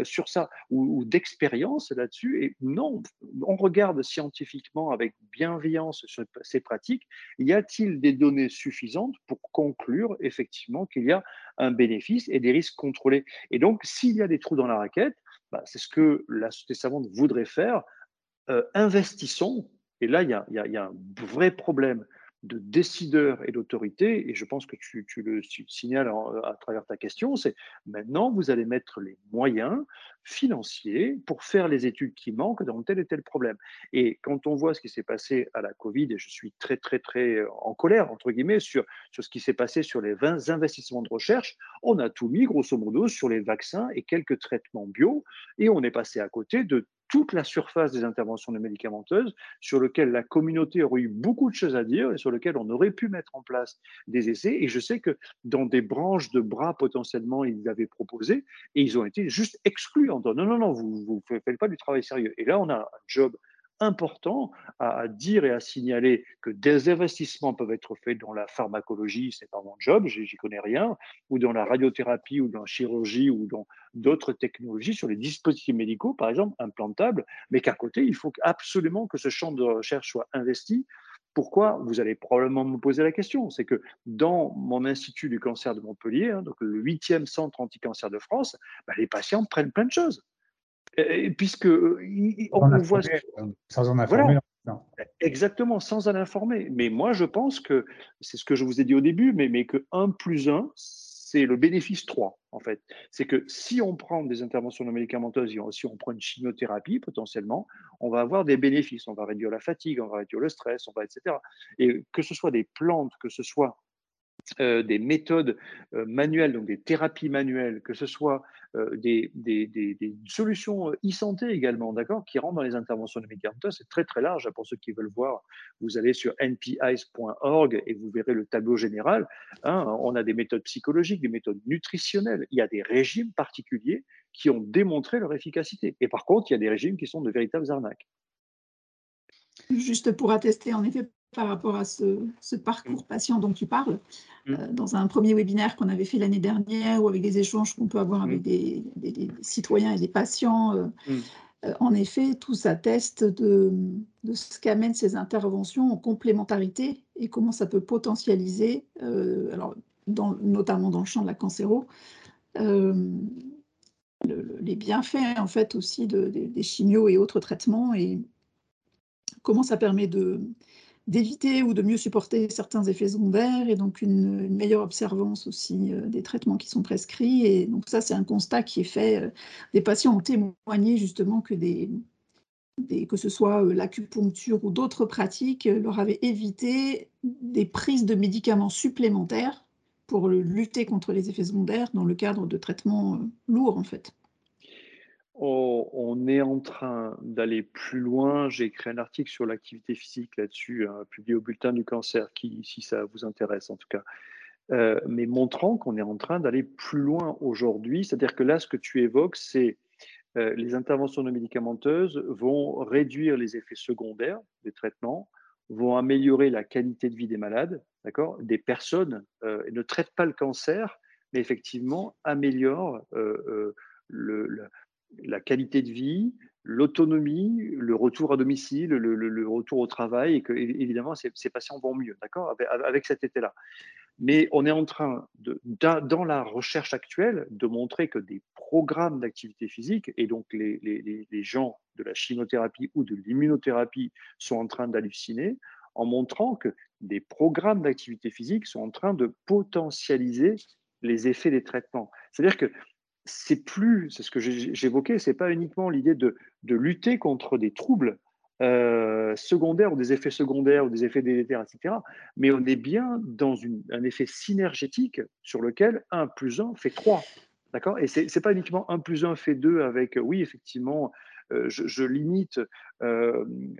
sur ça ou d'expériences là-dessus. Et non, on regarde scientifiquement avec bienveillance sur ces pratiques. Y a-t-il des données suffisantes pour conclure effectivement qu'il y a un bénéfice et des risques contrôlés? Et donc, s'il y a des trous dans la raquette, c'est ce que la société savante voudrait faire. Investissons, et là il y a un vrai problème de décideurs et d'autorité, et je pense que tu le signales à travers ta question, c'est maintenant vous allez mettre les moyens financiers pour faire les études qui manquent dans tel et tel problème. Et quand on voit ce qui s'est passé à la Covid, et je suis très très très en colère entre guillemets sur ce qui s'est passé sur les 20 investissements de recherche, on a tout mis grosso modo sur les vaccins et quelques traitements bio, et on est passé à côté de toute la surface des interventions de médicamenteuses sur lequel la communauté aurait eu beaucoup de choses à dire et sur lequel on aurait pu mettre en place des essais. Et je sais que dans des branches de bras, potentiellement, ils l'avaient proposé et ils ont été juste exclus en disant « Non, vous ne faites pas du travail sérieux ». Et là, on a un job important à dire et à signaler que des investissements peuvent être faits dans la pharmacologie, c'est pas mon job, j'y connais rien, ou dans la radiothérapie, ou dans la chirurgie, ou dans d'autres technologies, sur les dispositifs médicaux, par exemple, implantables, mais qu'à côté, il faut absolument que ce champ de recherche soit investi. Pourquoi? Vous allez probablement me poser la question. C'est que dans mon institut du cancer de Montpellier, donc le 8e centre anti-cancer de France, les patients prennent plein de choses. Puisque on voit... Sans en informer, voilà. Non. Exactement, sans en informer. Mais moi, je pense que, c'est ce que je vous ai dit au début, mais que 1 plus 1, c'est le bénéfice 3, en fait. C'est que si on prend des interventions non médicamenteuses, si on prend une chimiothérapie, potentiellement, on va avoir des bénéfices. On va réduire la fatigue, on va réduire le stress, on va, etc. Et que ce soit des plantes, que ce soit des méthodes manuelles, donc des thérapies manuelles, que ce soit des solutions e-santé également, d'accord, qui rentrent dans les interventions médicamenteuses, c'est très très large. Pour ceux qui veulent voir, vous allez sur npis.org et vous verrez le tableau général. Hein, on a des méthodes psychologiques, des méthodes nutritionnelles, il y a des régimes particuliers qui ont démontré leur efficacité. Et par contre, il y a des régimes qui sont de véritables arnaques. Juste pour attester, en effet, par rapport à ce parcours patient dont tu parles, dans un premier webinaire qu'on avait fait l'année dernière ou avec des échanges qu'on peut avoir avec des citoyens et des patients, en effet, tout s'atteste de ce qu'amènent ces interventions en complémentarité et comment ça peut potentialiser, alors notamment dans le champ de la cancéro, les bienfaits en fait aussi des chimios et autres traitements et comment ça permet d'éviter ou de mieux supporter certains effets secondaires et donc une meilleure observance aussi des traitements qui sont prescrits. Et donc ça, c'est un constat qui est fait. Des patients ont témoigné justement que, que ce soit l'acupuncture ou d'autres pratiques leur avaient évité des prises de médicaments supplémentaires pour lutter contre les effets secondaires dans le cadre de traitements lourds en fait. Oh, on est en train d'aller plus loin. J'ai écrit un article sur l'activité physique là-dessus, hein, publié au Bulletin du Cancer, si ça vous intéresse en tout cas, mais montrant qu'on est en train d'aller plus loin aujourd'hui. C'est-à-dire que là, ce que tu évoques, c'est les interventions non médicamenteuses vont réduire les effets secondaires des traitements, vont améliorer la qualité de vie des malades, d'accord, des personnes, ne traitent pas le cancer, mais effectivement améliorent la qualité de vie, l'autonomie, le retour à domicile, le retour au travail, et que évidemment ces patients vont mieux, d'accord, avec cet été-là. Mais on est en train, dans la recherche actuelle, de montrer que des programmes d'activité physique, et donc les gens de la chimiothérapie ou de l'immunothérapie sont en train d'halluciner, en montrant que des programmes d'activité physique sont en train de potentialiser les effets des traitements. C'est-à-dire que c'est ce que j'évoquais, c'est pas uniquement l'idée de lutter contre des troubles secondaires ou des effets secondaires ou des effets délétères, etc. Mais on est bien dans un effet synergétique sur lequel 1 plus 1 fait 3. D'accord ? Et c'est pas uniquement 1 plus 1 fait 2 avec, oui, effectivement, je limite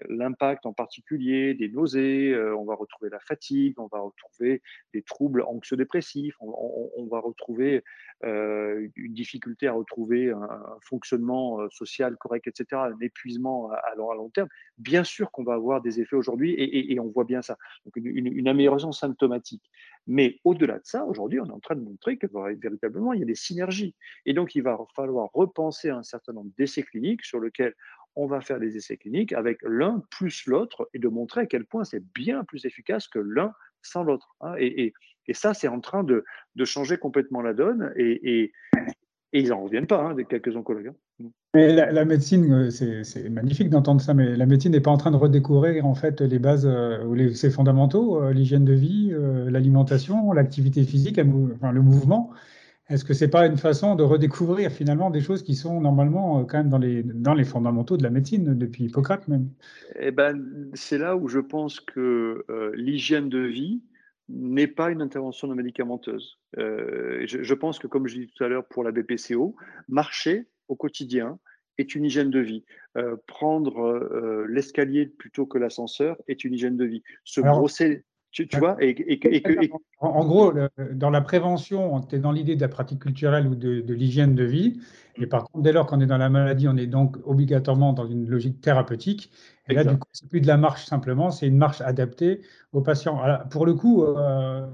l'impact en particulier des nausées, on va retrouver la fatigue, on va retrouver des troubles anxio-dépressifs, on va retrouver une difficulté à retrouver un fonctionnement social correct, etc., un épuisement à long terme. Bien sûr qu'on va avoir des effets aujourd'hui et on voit bien ça, donc une amélioration symptomatique. Mais au-delà de ça, aujourd'hui, on est en train de montrer que véritablement, il y a des synergies. Et donc, il va falloir repenser un certain nombre d'essais cliniques sur lesquels on va faire des essais cliniques avec l'un plus l'autre et de montrer à quel point c'est bien plus efficace que l'un sans l'autre. Et ça, c'est en train de changer complètement la donne et ils n'en reviennent pas, hein, quelques oncologues. Mais la médecine, c'est magnifique d'entendre ça, mais la médecine n'est pas en train de redécouvrir en fait les bases ou ses fondamentaux, l'hygiène de vie, l'alimentation, l'activité physique, le mouvement. Est-ce que ce n'est pas une façon de redécouvrir finalement des choses qui sont normalement quand même dans les fondamentaux de la médecine, depuis Hippocrate même? Eh ben, c'est là où je pense que l'hygiène de vie n'est pas une intervention non médicamenteuse. Je pense que, comme je dis tout à l'heure pour la BPCO, marcher au quotidien est une hygiène de vie. Prendre l'escalier plutôt que l'ascenseur est une hygiène de vie. Se brosser… Tu vois, en gros, dans la prévention, on est dans l'idée de la pratique culturelle ou de l'hygiène de vie. Et par contre, dès lors qu'on est dans la maladie, on est donc obligatoirement dans une logique thérapeutique. Et là, du coup, c'est plus de la marche simplement, c'est une marche adaptée aux patients. Alors, pour le coup,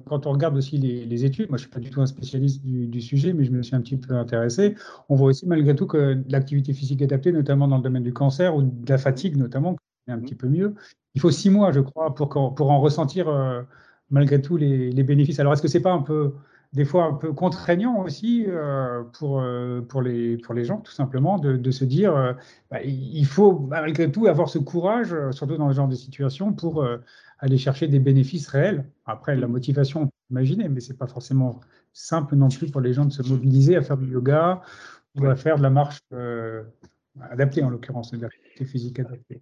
quand on regarde aussi les études, moi, je ne suis pas du tout un spécialiste du sujet, mais je me suis un petit peu intéressé. On voit aussi malgré tout que l'activité physique adaptée, notamment dans le domaine du cancer ou de la fatigue notamment, un petit peu mieux. Il faut 6 mois, je crois, pour en ressentir malgré tout les bénéfices. Alors, est-ce que ce n'est pas un peu des fois un peu contraignant aussi pour les gens, tout simplement, de se dire il faut malgré tout avoir ce courage, surtout dans ce genre de situation, pour aller chercher des bénéfices réels. Après, la motivation, on peut imaginer, mais ce n'est pas forcément simple non plus pour les gens de se mobiliser à faire du yoga ou à faire de la marche adaptée, en l'occurrence, de l'activité physique adaptée.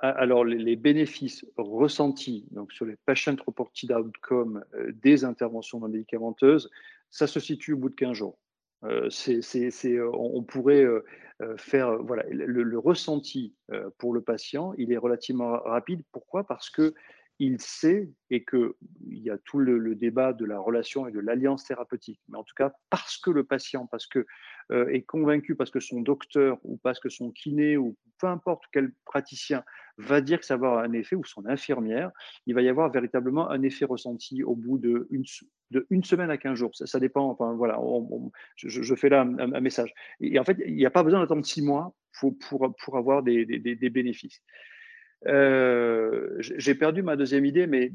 Alors, les bénéfices ressentis donc sur les patient-reported outcomes des interventions non médicamenteuses, ça se situe au bout de 15 jours. On pourrait faire… Voilà, le ressenti pour le patient, il est relativement rapide. Pourquoi ? Parce qu'il sait, et qu'il y a tout le débat de la relation et de l'alliance thérapeutique. Mais en tout cas, parce que le patient est convaincu, parce que son docteur ou parce que son kiné ou peu importe quel praticien va dire que ça va avoir un effet, ou son infirmière, il va y avoir véritablement un effet ressenti au bout de une semaine à 15 jours. Ça dépend, enfin voilà, je fais là un message. Et en fait, il n'y a pas besoin d'attendre 6 mois pour avoir des bénéfices. J'ai perdu ma deuxième idée, mais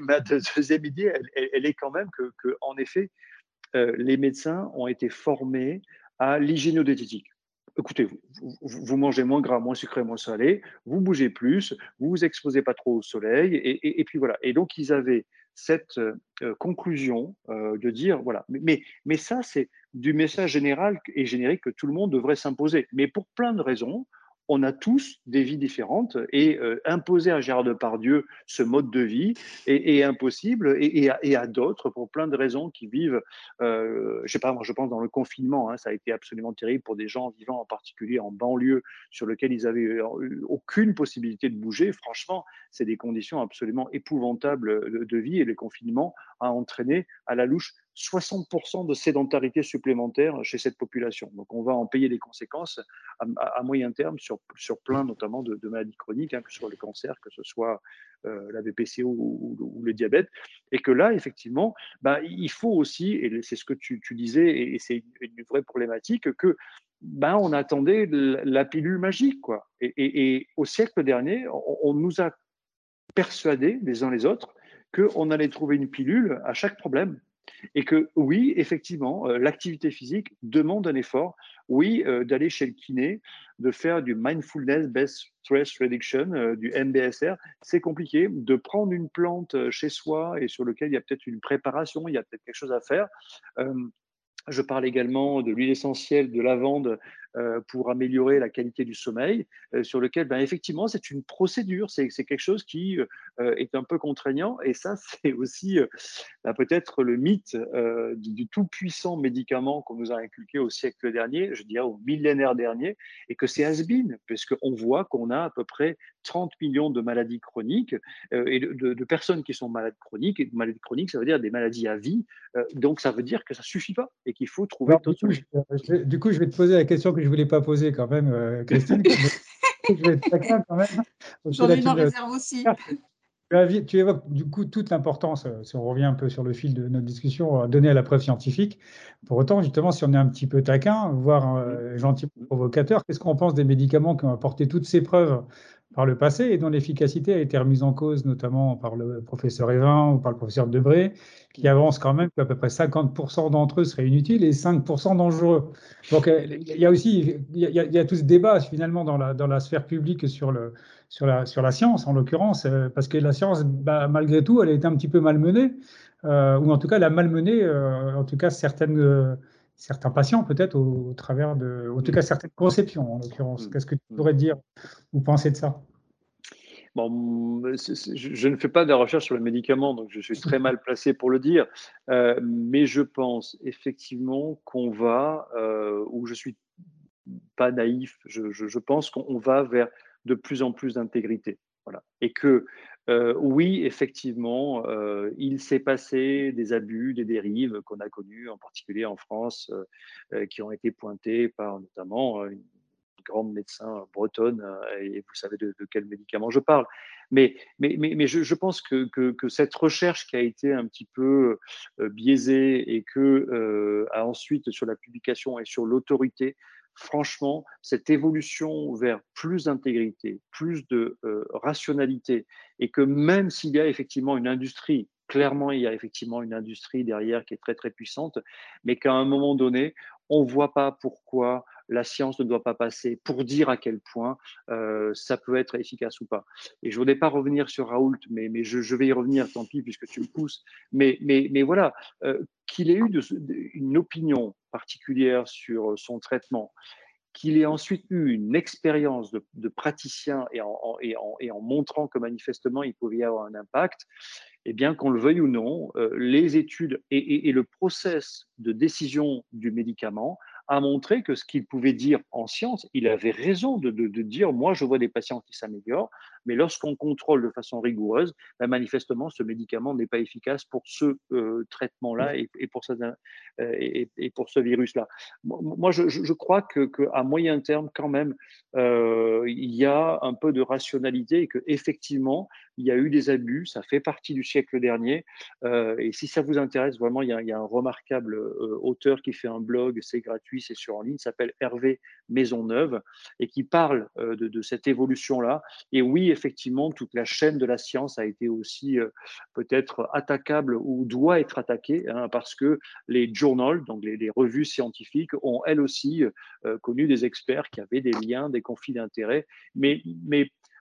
ma deuxième idée, elle est quand même que en effet, les médecins ont été formés à l'hygiénodiététique. Écoutez, vous mangez moins gras, moins sucré, moins salé, vous bougez plus, vous vous exposez pas trop au soleil, et puis voilà. Et donc, ils avaient cette conclusion de dire, voilà, mais ça, c'est du message général et générique que tout le monde devrait s'imposer. Mais pour plein de raisons, on a tous des vies différentes, et imposer à Gérard Depardieu ce mode de vie est impossible, et à d'autres, pour plein de raisons, qui vivent, je sais pas, moi je pense dans le confinement, ça a été absolument terrible pour des gens vivant en particulier en banlieue, sur lequel ils n'avaient aucune possibilité de bouger. Franchement, c'est des conditions absolument épouvantables de vie, et le confinement a entraîné à la louche 60% de sédentarité supplémentaire chez cette population. Donc, on va en payer les conséquences à moyen terme sur plein, notamment, de maladies chroniques, que ce soit le cancer, que ce soit la BPCO ou le diabète. Et que là, effectivement, il faut aussi, et c'est ce que tu disais, et c'est une vraie problématique, que on attendait la pilule magique, quoi. Et au siècle dernier, on nous a persuadés, les uns les autres, qu'on allait trouver une pilule à chaque problème. Et que oui, effectivement, l'activité physique demande un effort, d'aller chez le kiné, de faire du Mindfulness Based Stress Reduction, du MBSR, c'est compliqué, de prendre une plante chez soi et sur lequel il y a peut-être une préparation, il y a peut-être quelque chose à faire. Je parle également de l'huile essentielle de lavande pour améliorer la qualité du sommeil, sur lequel, effectivement, c'est une procédure, c'est quelque chose qui est un peu contraignant. Et ça, c'est aussi peut-être le mythe du tout-puissant médicament qu'on nous a inculqué au siècle dernier, je dirais au millénaire dernier, et que c'est has-been, puisqu'on voit qu'on a à peu près 30 millions de maladies chroniques et de personnes qui sont malades chroniques. Et maladies chroniques, ça veut dire des maladies à vie. Donc, ça veut dire que ça ne suffit pas et qu'il faut trouver d'autres solutions. Du coup, je vais te poser la question que je ne voulais pas poser quand même, Christine. Je vais être taquin quand même. J'en ai une en réserve aussi. Tu évoques du coup toute l'importance, si on revient un peu sur le fil de notre discussion, donnée à la preuve scientifique. Pour autant, justement, si on est un petit peu taquin, voire gentil provocateur, qu'est-ce qu'on pense des médicaments qui ont apporté toutes ces preuves par le passé et dont l'efficacité a été remise en cause, notamment par le professeur Evin ou par le professeur Debré, qui avance quand même qu'à peu près 50% d'entre eux seraient inutiles et 5% dangereux. Donc, il y a aussi tout ce débat, finalement, dans la sphère publique sur la science, en l'occurrence, parce que la science, malgré tout, elle a été un petit peu malmenée, ou en tout cas, elle a malmené, en tout cas, certains patients, peut-être, au travers de… En tout cas, certaines conceptions, en l'occurrence. Qu'est-ce que tu pourrais dire ou penser de ça ? Bon, je ne fais pas de la recherche sur les médicaments, donc je suis très mal placé pour le dire. Mais je pense effectivement qu'on va, où je ne suis pas naïf, je pense qu'on va vers de plus en plus d'intégrité. Voilà. Et que, oui, effectivement, il s'est passé des abus, des dérives qu'on a connues, en particulier en France, qui ont été pointées par notamment une grande médecin bretonne, et vous savez de quel médicament je parle. Mais je pense que cette recherche qui a été un petit peu biaisée et que, ensuite, sur la publication et sur l'autorité, franchement, cette évolution vers plus d'intégrité, plus de rationalité, et que même s'il y a effectivement une industrie clairement, il y a effectivement une industrie derrière qui est très, très puissante, mais qu'à un moment donné, on ne voit pas pourquoi la science ne doit pas passer pour dire à quel point ça peut être efficace ou pas. Et je ne voulais pas revenir sur Raoult, mais je vais y revenir, tant pis, puisque tu me pousses. Mais voilà, qu'il ait eu une opinion particulière sur son traitement, qu'il ait ensuite eu une expérience de praticien et en montrant que manifestement il pouvait y avoir un impact, eh bien qu'on le veuille ou non, les études et le process de décision du médicament a montré que ce qu'il pouvait dire en science, il avait raison de dire « moi je vois des patients qui s'améliorent », mais lorsqu'on contrôle de façon rigoureuse, ben manifestement ce médicament n'est pas efficace pour ce traitement-là et pour ce virus-là. Moi je crois qu'à moyen terme quand même, il y a un peu de rationalité et qu'effectivement il y a eu des abus, ça fait partie du siècle dernier, et si ça vous intéresse vraiment, il y a un remarquable auteur qui fait un blog, c'est gratuit, c'est sur en ligne, s'appelle Hervé Maisonneuve et qui parle de cette évolution-là. Et oui, effectivement, toute la chaîne de la science a été aussi peut-être attaquable ou doit être attaquée, hein, parce que les journals, donc les revues scientifiques, ont elles aussi connu des experts qui avaient des liens, des conflits d'intérêts. Mais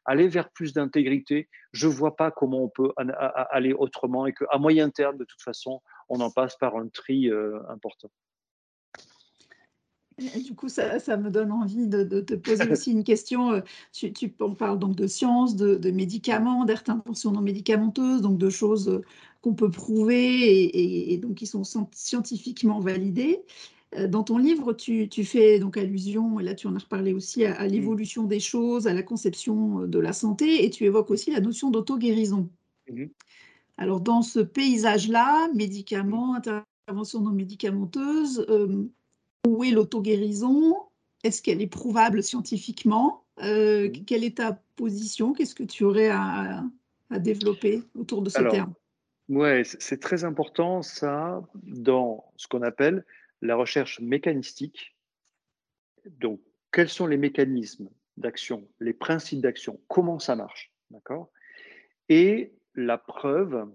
aller vers plus d'intégrité, je ne vois pas comment on peut aller autrement et qu'à moyen terme, de toute façon, on en passe par un tri important. Et du coup, ça me donne envie de te poser aussi une question. On parle donc de science, de médicaments, d'interventions non médicamenteuses, donc de choses qu'on peut prouver et donc qui sont scientifiquement validées. Dans ton livre, tu fais donc allusion, et là tu en as reparlé aussi, à l'évolution des choses, à la conception de la santé, et tu évoques aussi la notion d'auto-guérison. Alors dans ce paysage-là, médicaments, interventions non médicamenteuses, où est l'auto-guérison? Est-ce qu'elle est prouvable scientifiquement? Quelle est ta position? Qu'est-ce que tu aurais à développer autour de ce terme? Oui, c'est très important ça dans ce qu'on appelle la recherche mécanistique. Donc, quels sont les mécanismes d'action, les principes d'action? Comment ça marche? D'accord. Et la preuve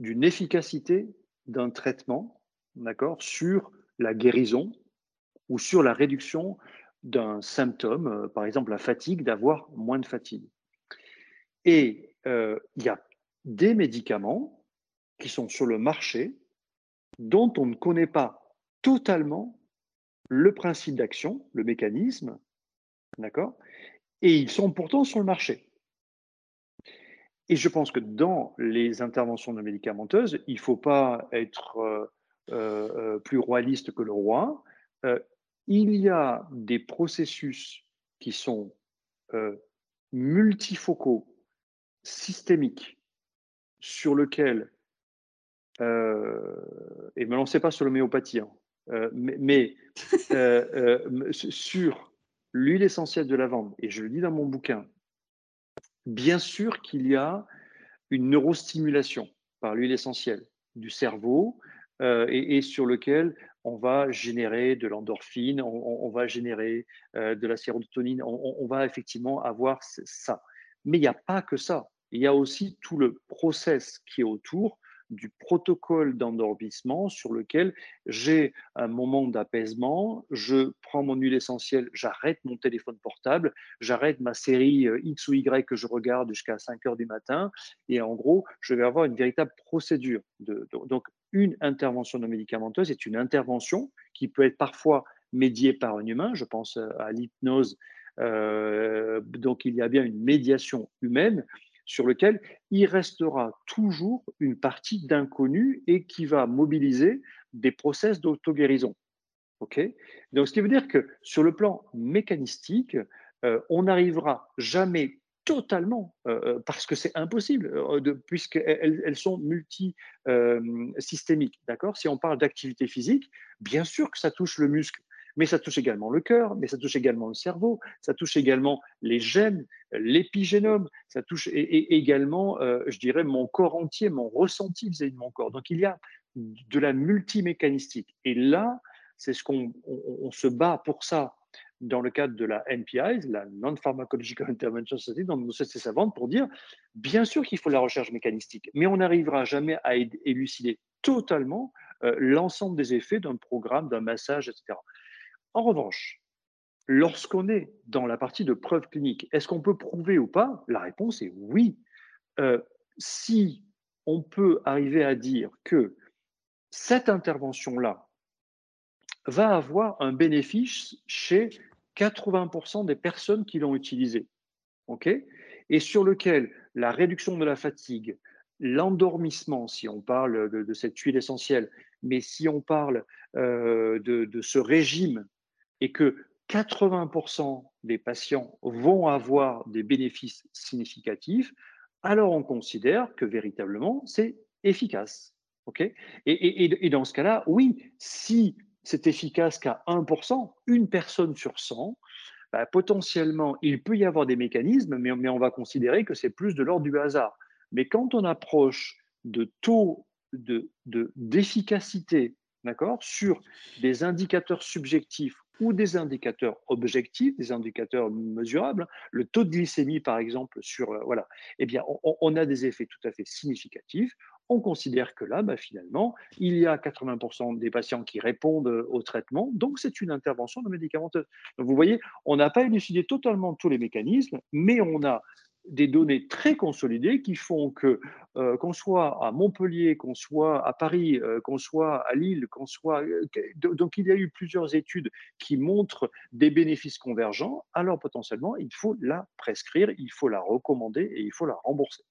d'une efficacité d'un traitement, d'accord, sur la guérison ou sur la réduction d'un symptôme, par exemple la fatigue, d'avoir moins de fatigue. Et il y a des médicaments qui sont sur le marché dont on ne connaît pas totalement le principe d'action, le mécanisme, d'accord, et ils sont pourtant sur le marché. Et je pense que dans les interventions non médicamenteuses, il ne faut pas être plus royaliste que le roi, il y a des processus qui sont multifocaux, systémiques, sur lesquels, et ne me lancez pas sur l'homéopathie, hein, sur l'huile essentielle de lavande, et je le dis dans mon bouquin, bien sûr qu'il y a une neurostimulation par l'huile essentielle du cerveau, et sur lequel on va générer de l'endorphine, on va générer de la sérotonine, on va effectivement avoir ça. Mais il n'y a pas que ça. Il y a aussi tout le process qui est autour du protocole d'endormissement sur lequel j'ai un moment d'apaisement, je prends mon huile essentielle, j'arrête mon téléphone portable, j'arrête ma série X ou Y que je regarde jusqu'à 5 h du matin, et en gros, je vais avoir une véritable procédure. Donc, une intervention non médicamenteuse est une intervention qui peut être parfois médiée par un humain, je pense à l'hypnose, donc il y a bien une médiation humaine sur lequel il restera toujours une partie d'inconnu et qui va mobiliser des process d'auto-guérison. Okay, donc, ce qui veut dire que sur le plan mécanistique, on n'arrivera jamais totalement, parce que c'est impossible, puisqu'elles sont multisystémiques. D'accord ? Si on parle d'activité physique, bien sûr que ça touche le muscle, mais ça touche également le cœur, mais ça touche également le cerveau, ça touche également les gènes, l'épigénome, ça touche également, je dirais, mon corps entier, mon ressenti vis-à-vis de mon corps. Donc, il y a de la multimécanistique. Et là, c'est ce qu'on se bat pour ça dans le cadre de la NPIS, la Non-Pharmacological Intervention Society, dans nos sociétés savantes, pour dire, bien sûr qu'il faut la recherche mécanistique, mais on n'arrivera jamais à élucider totalement l'ensemble des effets d'un programme, d'un massage, etc. En revanche, lorsqu'on est dans la partie de preuve clinique, est-ce qu'on peut prouver ou pas? La réponse est oui. Si on peut arriver à dire que cette intervention-là va avoir un bénéfice chez 80% des personnes qui l'ont utilisée, okay, et sur lequel la réduction de la fatigue, l'endormissement, si on parle de cette huile essentielle, mais si on parle de ce régime, et que 80% des patients vont avoir des bénéfices significatifs, alors on considère que véritablement c'est efficace. Okay, et dans ce cas-là, oui, si c'est efficace qu'à 1%, une personne sur 100, bah, potentiellement, il peut y avoir des mécanismes, mais on va considérer que c'est plus de l'ordre du hasard. Mais quand on approche de taux d'efficacité, d'accord, sur des indicateurs subjectifs ou des indicateurs objectifs, des indicateurs mesurables, le taux de glycémie, par exemple, sur, voilà, eh bien, on a des effets tout à fait significatifs. On considère que là, bah, finalement, il y a 80% des patients qui répondent au traitement, donc c'est une intervention non médicamenteuse. Donc, vous voyez, on n'a pas élucidé totalement tous les mécanismes, mais on a des données très consolidées qui font que, qu'on soit à Montpellier, qu'on soit à Paris, qu'on soit à Lille, qu'on soit… Donc, il y a eu plusieurs études qui montrent des bénéfices convergents. Alors, potentiellement, il faut la prescrire, il faut la recommander et il faut la rembourser.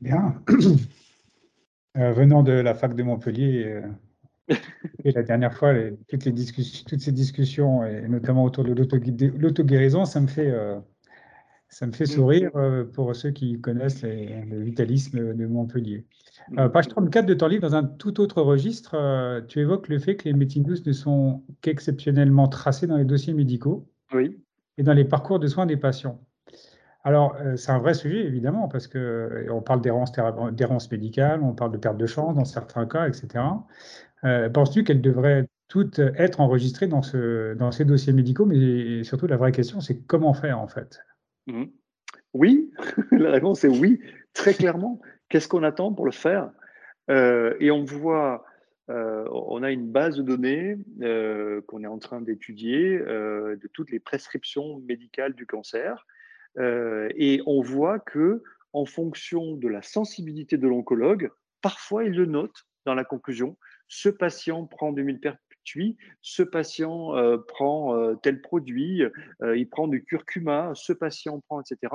Bien. Venant de la fac de Montpellier, et la dernière fois, toutes ces discussions, et notamment autour de l'auto-guérison, ça me fait sourire pour ceux qui connaissent le vitalisme de Montpellier. Page 34 de ton livre, dans un tout autre registre, tu évoques le fait que les médecines douces ne sont qu'exceptionnellement tracées dans les dossiers médicaux, oui, et dans les parcours de soins des patients. Alors, c'est un vrai sujet, évidemment, parce qu'on parle d'errance médicale, on parle de perte de chance dans certains cas, etc. Penses-tu qu'elles devraient toutes être enregistrées dans ces dossiers médicaux? Mais surtout, la vraie question, c'est comment faire, en fait. Oui, la réponse est oui, très clairement. Qu'est-ce qu'on attend pour le faire? Et on voit… on a une base de données qu'on est en train d'étudier de toutes les prescriptions médicales du cancer. Et on voit que, en fonction de la sensibilité de l'oncologue, parfois il le note dans la conclusion. Ce patient prend du millepertuis, ce patient prend tel produit, il prend du curcuma, ce patient prend, etc.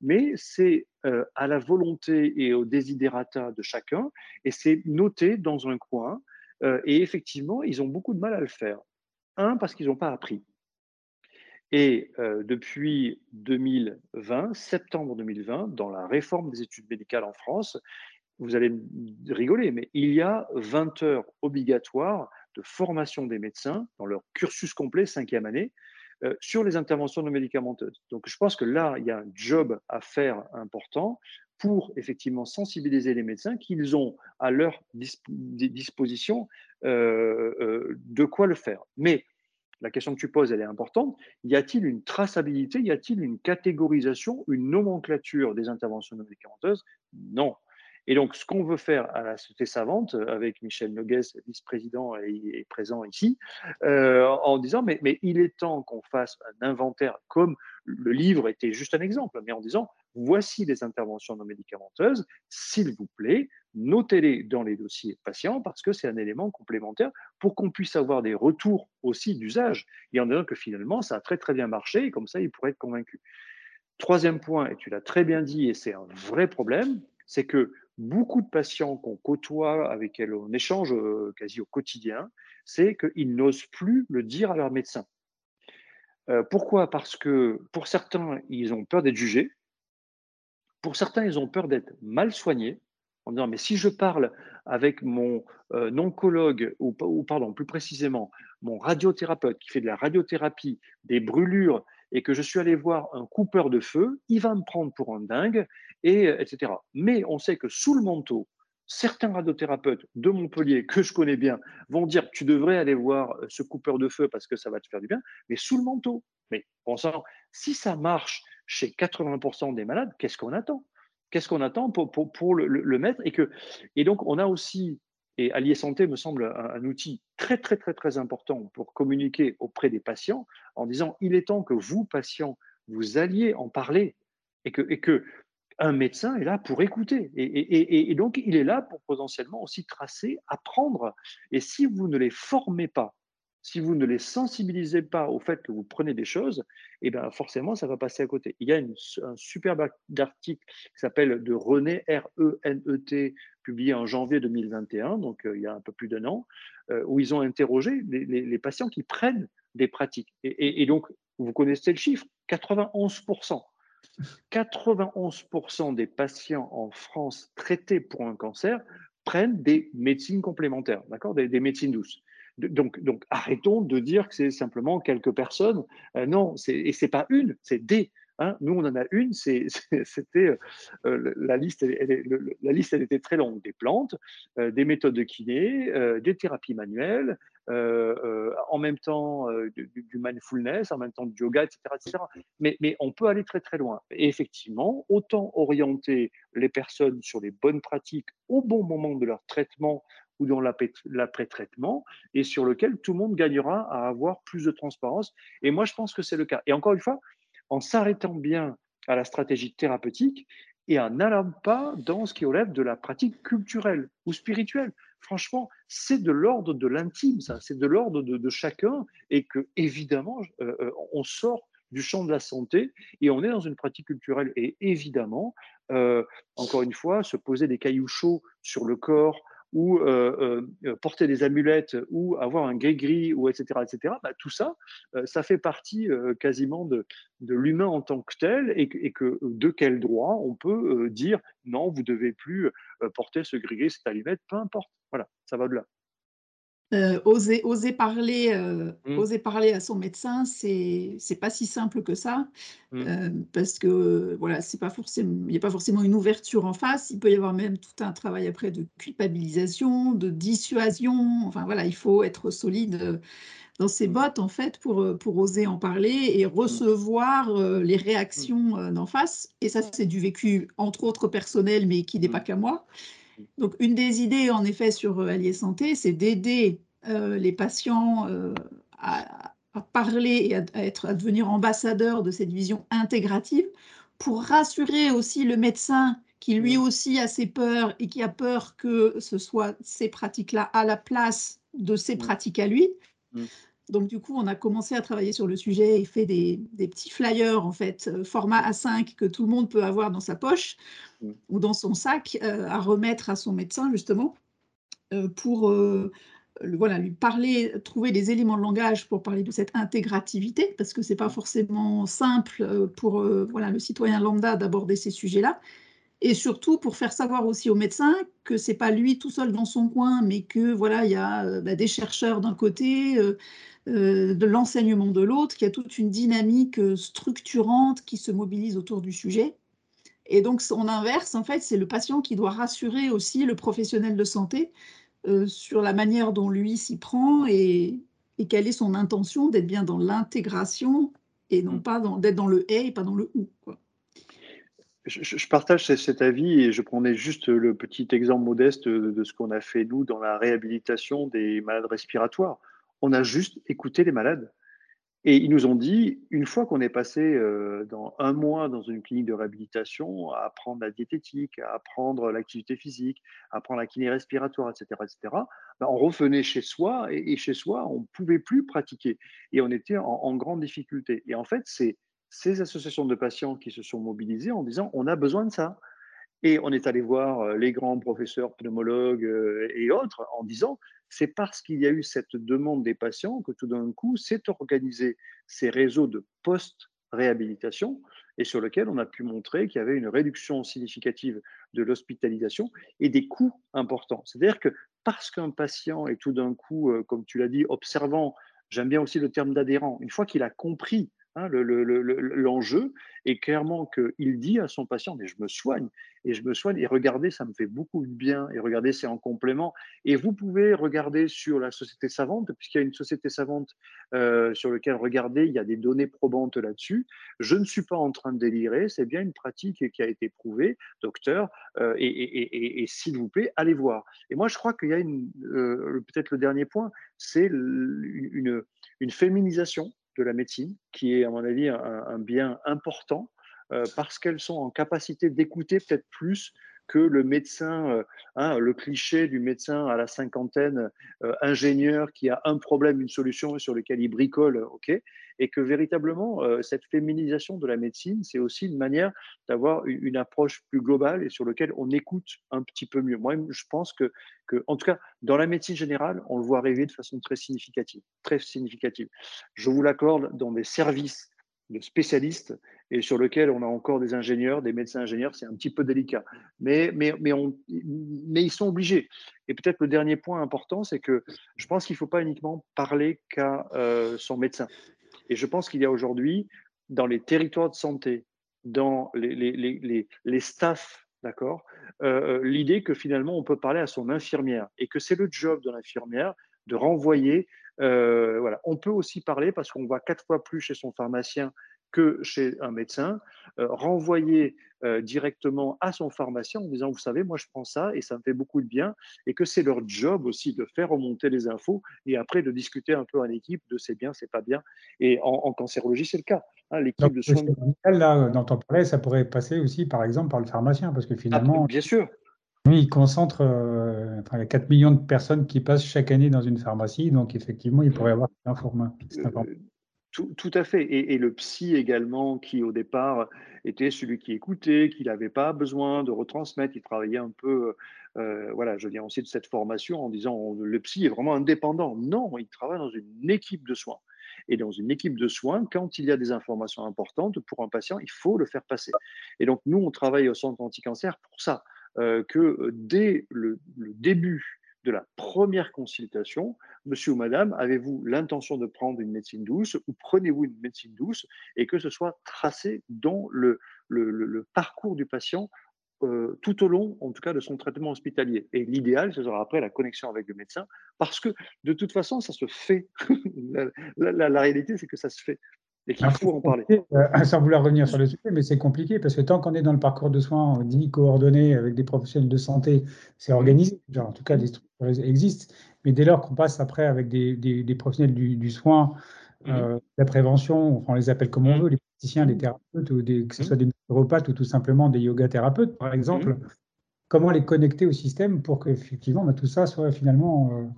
Mais c'est à la volonté et au desiderata de chacun, et c'est noté dans un coin. Et effectivement, ils ont beaucoup de mal à le faire. Un, parce qu'ils n'ont pas appris. Et depuis 2020, septembre 2020, dans la réforme des études médicales en France, vous allez rigoler, mais il y a 20 heures obligatoires de formation des médecins dans leur cursus complet, 5e année, sur les interventions non médicamenteuses. Donc, je pense que là, il y a un job à faire important pour effectivement sensibiliser les médecins qu'ils ont à leur disposition de quoi le faire. Mais la question que tu poses, elle est importante. Y a-t-il une traçabilité? Y a-t-il une catégorisation, une nomenclature des interventions non médicamenteuses? Non. Et donc, ce qu'on veut faire à la Société savante, avec Michel Nogues, vice-président, et présent ici, en disant, mais il est temps qu'on fasse un inventaire, comme le livre était juste un exemple, mais en disant, voici les interventions non médicamenteuses, s'il vous plaît, notez-les dans les dossiers patients, parce que c'est un élément complémentaire pour qu'on puisse avoir des retours aussi d'usage, et en disant que finalement, ça a très très bien marché, et comme ça, ils pourraient être convaincus. Troisième point, et tu l'as très bien dit, et c'est un vrai problème, c'est que beaucoup de patients qu'on côtoie, avec lesquels on échange quasi au quotidien, c'est qu'ils n'osent plus le dire à leur médecin. Pourquoi? Parce que pour certains, ils ont peur d'être jugés. Pour certains, ils ont peur d'être mal soignés. En disant, mais si je parle avec mon oncologue, ou pardon, plus précisément, mon radiothérapeute qui fait de la radiothérapie, des brûlures, et que je suis allé voir un coupeur de feu, il va me prendre pour un dingue, et etc. Mais on sait que sous le manteau, certains radiothérapeutes de Montpellier, que je connais bien, vont dire « tu devrais aller voir ce coupeur de feu parce que ça va te faire du bien », mais sous le manteau. Mais on s'en rend. Si ça marche chez 80% des malades, qu'est-ce qu'on attend ? Qu'est-ce qu'on attend pour le mettre et donc, on a aussi, et Allier Santé me semble un outil très, très, très, très important pour communiquer auprès des patients en disant « il est temps que vous, patients, vous alliez en parler » et que un médecin est là pour écouter et donc il est là pour potentiellement aussi tracer, apprendre. Et si vous ne les formez pas, si vous ne les sensibilisez pas au fait que vous prenez des choses, et bien forcément ça va passer à côté. Il y a un superbe article qui s'appelle de Renet, R-E-N-E-T, publié en janvier 2021, donc il y a un peu plus d'un an, où ils ont interrogé les patients qui prennent des pratiques. Et donc vous connaissez le chiffre, 91%. 91% des patients en France traités pour un cancer prennent des médecines complémentaires, d'accord, des médecines douces. Donc, arrêtons de dire que c'est simplement quelques personnes. Non, et ce n'est pas une, c'est des. Hein. Nous, on en a une, c'était la liste, elle était très longue. Des plantes, des méthodes de kiné, des thérapies manuelles, en même temps du mindfulness, en même temps du yoga, etc. etc. Mais on peut aller très très loin. Et effectivement, autant orienter les personnes sur les bonnes pratiques au bon moment de leur traitement ou dans l'après-traitement, et sur lequel tout le monde gagnera à avoir plus de transparence. Et moi, je pense que c'est le cas. Et encore une fois, en s'arrêtant bien à la stratégie thérapeutique et en n'allant pas dans ce qui relève de la pratique culturelle ou spirituelle. Franchement, c'est de l'ordre de l'intime, ça, c'est de l'ordre de chacun, et que, évidemment, on sort du champ de la santé et on est dans une pratique culturelle. Et évidemment, encore une fois, se poser des cailloux chauds sur le corps, ou porter des amulettes, ou avoir un gris-gris, ou etc. Bah, tout ça, ça fait partie quasiment de l'humain en tant que tel, et que de quel droit on peut dire « non, vous ne devez plus porter ce gris-gris, cette allumette », peu importe. Voilà, ça va de là. Oser parler à son médecin, c'est pas si simple que ça, parce que voilà, c'est pas forcément, il n'y a pas forcément une ouverture en face. Il peut y avoir même tout un travail après de culpabilisation, de dissuasion. Enfin voilà, il faut être solide dans ses bottes en fait pour oser en parler et recevoir les réactions d'en face. Et ça, c'est du vécu entre autres personnel, mais qui n'est pas qu'à moi. Donc, une des idées, en effet, sur Allier Santé, c'est d'aider les patients à parler et à devenir ambassadeurs de cette vision intégrative pour rassurer aussi le médecin qui, lui aussi, a ses peurs et qui a peur que ce soit ces pratiques-là à la place de ses pratiques à lui. Donc, du coup, on a commencé à travailler sur le sujet et fait des petits flyers, en fait, format A5 que tout le monde peut avoir dans sa poche ou dans son sac à remettre à son médecin, justement, pour voilà, lui parler, trouver des éléments de langage pour parler de cette intégrativité, parce que ce n'est pas forcément simple pour voilà, le citoyen lambda d'aborder ces sujets-là. Et surtout, pour faire savoir aussi aux médecins que ce n'est pas lui tout seul dans son coin, mais que voilà, il y a des chercheurs d'un côté, de l'enseignement de l'autre, qu'il y a toute une dynamique structurante qui se mobilise autour du sujet. Et donc, on inverse, en fait, c'est le patient qui doit rassurer aussi le professionnel de santé sur la manière dont lui s'y prend et quelle est son intention d'être bien dans l'intégration et non pas d'être dans le « et » et pas dans le « ou », quoi. Je partage cet avis et je prenais juste le petit exemple modeste de ce qu'on a fait, nous, dans la réhabilitation des malades respiratoires. On a juste écouté les malades. Et ils nous ont dit, une fois qu'on est passé dans un mois dans une clinique de réhabilitation, à apprendre la diététique, à apprendre l'activité physique, à apprendre la kiné respiratoire, etc., ben on revenait chez soi et chez soi, on ne pouvait plus pratiquer. Et on était en grande difficulté. Et en fait, c'est ces associations de patients qui se sont mobilisées en disant « on a besoin de ça ». Et on est allé voir les grands professeurs, pneumologues et autres en disant « c'est parce qu'il y a eu cette demande des patients que tout d'un coup s'est organisé ces réseaux de post-réhabilitation » et sur lequel on a pu montrer qu'il y avait une réduction significative de l'hospitalisation et des coûts importants. C'est-à-dire que parce qu'un patient est tout d'un coup, comme tu l'as dit, observant, j'aime bien aussi le terme d'adhérent, une fois qu'il a compris hein, l'enjeu est clairement qu'il dit à son patient « mais je me soigne, et je me soigne, et regardez, ça me fait beaucoup de bien, et regardez, c'est en complément ». Et vous pouvez regarder sur la société savante, puisqu'il y a une société savante sur laquelle, regardez, il y a des données probantes là-dessus. Je ne suis pas en train de délirer, c'est bien une pratique qui a été prouvée, docteur, et s'il vous plaît, allez voir. Et moi, je crois qu'il y a peut-être le dernier point, c'est une féminisation de la médecine, qui est à mon avis un bien important, parce qu'elles sont en capacité d'écouter peut-être plus que le médecin, hein, le cliché du médecin à la cinquantaine, ingénieur qui a un problème, une solution sur lequel il bricole, okay, et que véritablement cette féminisation de la médecine, c'est aussi une manière d'avoir une approche plus globale et sur laquelle on écoute un petit peu mieux. Moi, je pense que en tout cas, dans la médecine générale, on le voit arriver de façon très significative. Très significative. Je vous l'accorde, dans des services de spécialistes et sur lequel on a encore des ingénieurs, des médecins-ingénieurs, c'est un petit peu délicat. Mais ils sont obligés. Et peut-être le dernier point important, c'est que je pense qu'il ne faut pas uniquement parler qu'à son médecin. Et je pense qu'il y a aujourd'hui, dans les territoires de santé, dans les staffs, d'accord, l'idée que finalement, on peut parler à son infirmière et que c'est le job de l'infirmière de renvoyer. Voilà. On peut aussi parler, parce qu'on voit 4 fois plus chez son pharmacien que chez un médecin, renvoyer directement à son pharmacien en disant « vous savez, moi je prends ça et ça me fait beaucoup de bien » et que c'est leur job aussi de faire remonter les infos et après de discuter un peu en équipe de « c'est bien, c'est pas bien ». Et en cancérologie, c'est le cas. Hein, l'équipe de soins médicale, là, dont on parlait, ça pourrait passer aussi par exemple par le pharmacien, parce que finalement… Ah, bien sûr. Oui, il concentre enfin, il y a 4 millions de personnes qui passent chaque année dans une pharmacie, donc effectivement, il pourrait y avoir un format. Tout à fait. Et le psy également, qui au départ était celui qui écoutait, qui n'avait pas besoin de retransmettre, il travaillait un peu… voilà, je viens aussi de cette formation en disant le psy est vraiment indépendant. Non, il travaille dans une équipe de soins. Et dans une équipe de soins, quand il y a des informations importantes pour un patient, il faut le faire passer. Et donc, nous, on travaille au centre anticancer pour ça. Que dès le début de la première consultation, monsieur ou madame, avez-vous l'intention de prendre une médecine douce ou prenez-vous une médecine douce, et que ce soit tracé dans le parcours du patient tout au long, en tout cas, de son traitement hospitalier. Et l'idéal, ce sera après la connexion avec le médecin, parce que de toute façon, ça se fait. La réalité, c'est que ça se fait. Et qu'il faut en parler. Sans vouloir revenir sur le sujet, mais c'est compliqué parce que tant qu'on est dans le parcours de soins dit coordonné avec des professionnels de santé, c'est organisé. Genre, en tout cas, les structures existent. Mais dès lors qu'on passe après avec des professionnels du soin, de la prévention, enfin, on les appelle comme on veut, les praticiens, les thérapeutes, ou que ce soit des naturopathes ou tout simplement des yoga thérapeutes, par exemple, comment les connecter au système pour que effectivement, tout ça soit finalement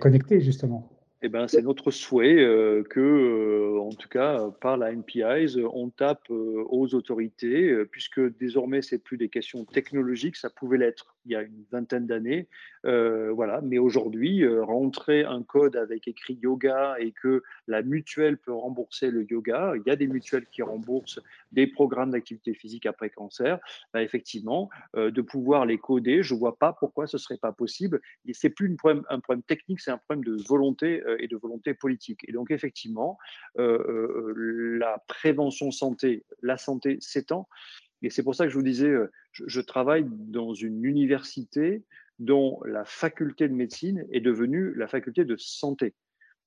connecté, justement. Eh ben, c'est notre souhait que, en tout cas, par la NPIS, on tape aux autorités, puisque désormais, ce n'est plus des questions technologiques, ça pouvait l'être il y a une vingtaine d'années. Voilà. Mais aujourd'hui, rentrer un code avec écrit yoga et que la mutuelle peut rembourser le yoga, il y a des mutuelles qui remboursent des programmes d'activité physique après cancer, bah, effectivement, de pouvoir les coder, je ne vois pas pourquoi ce ne serait pas possible. Ce n'est plus un problème technique, c'est un problème de volonté. Et de volonté politique. Et donc, effectivement, la prévention santé, la santé s'étend. Et c'est pour ça que je vous disais, je travaille dans une université dont la faculté de médecine est devenue la faculté de santé.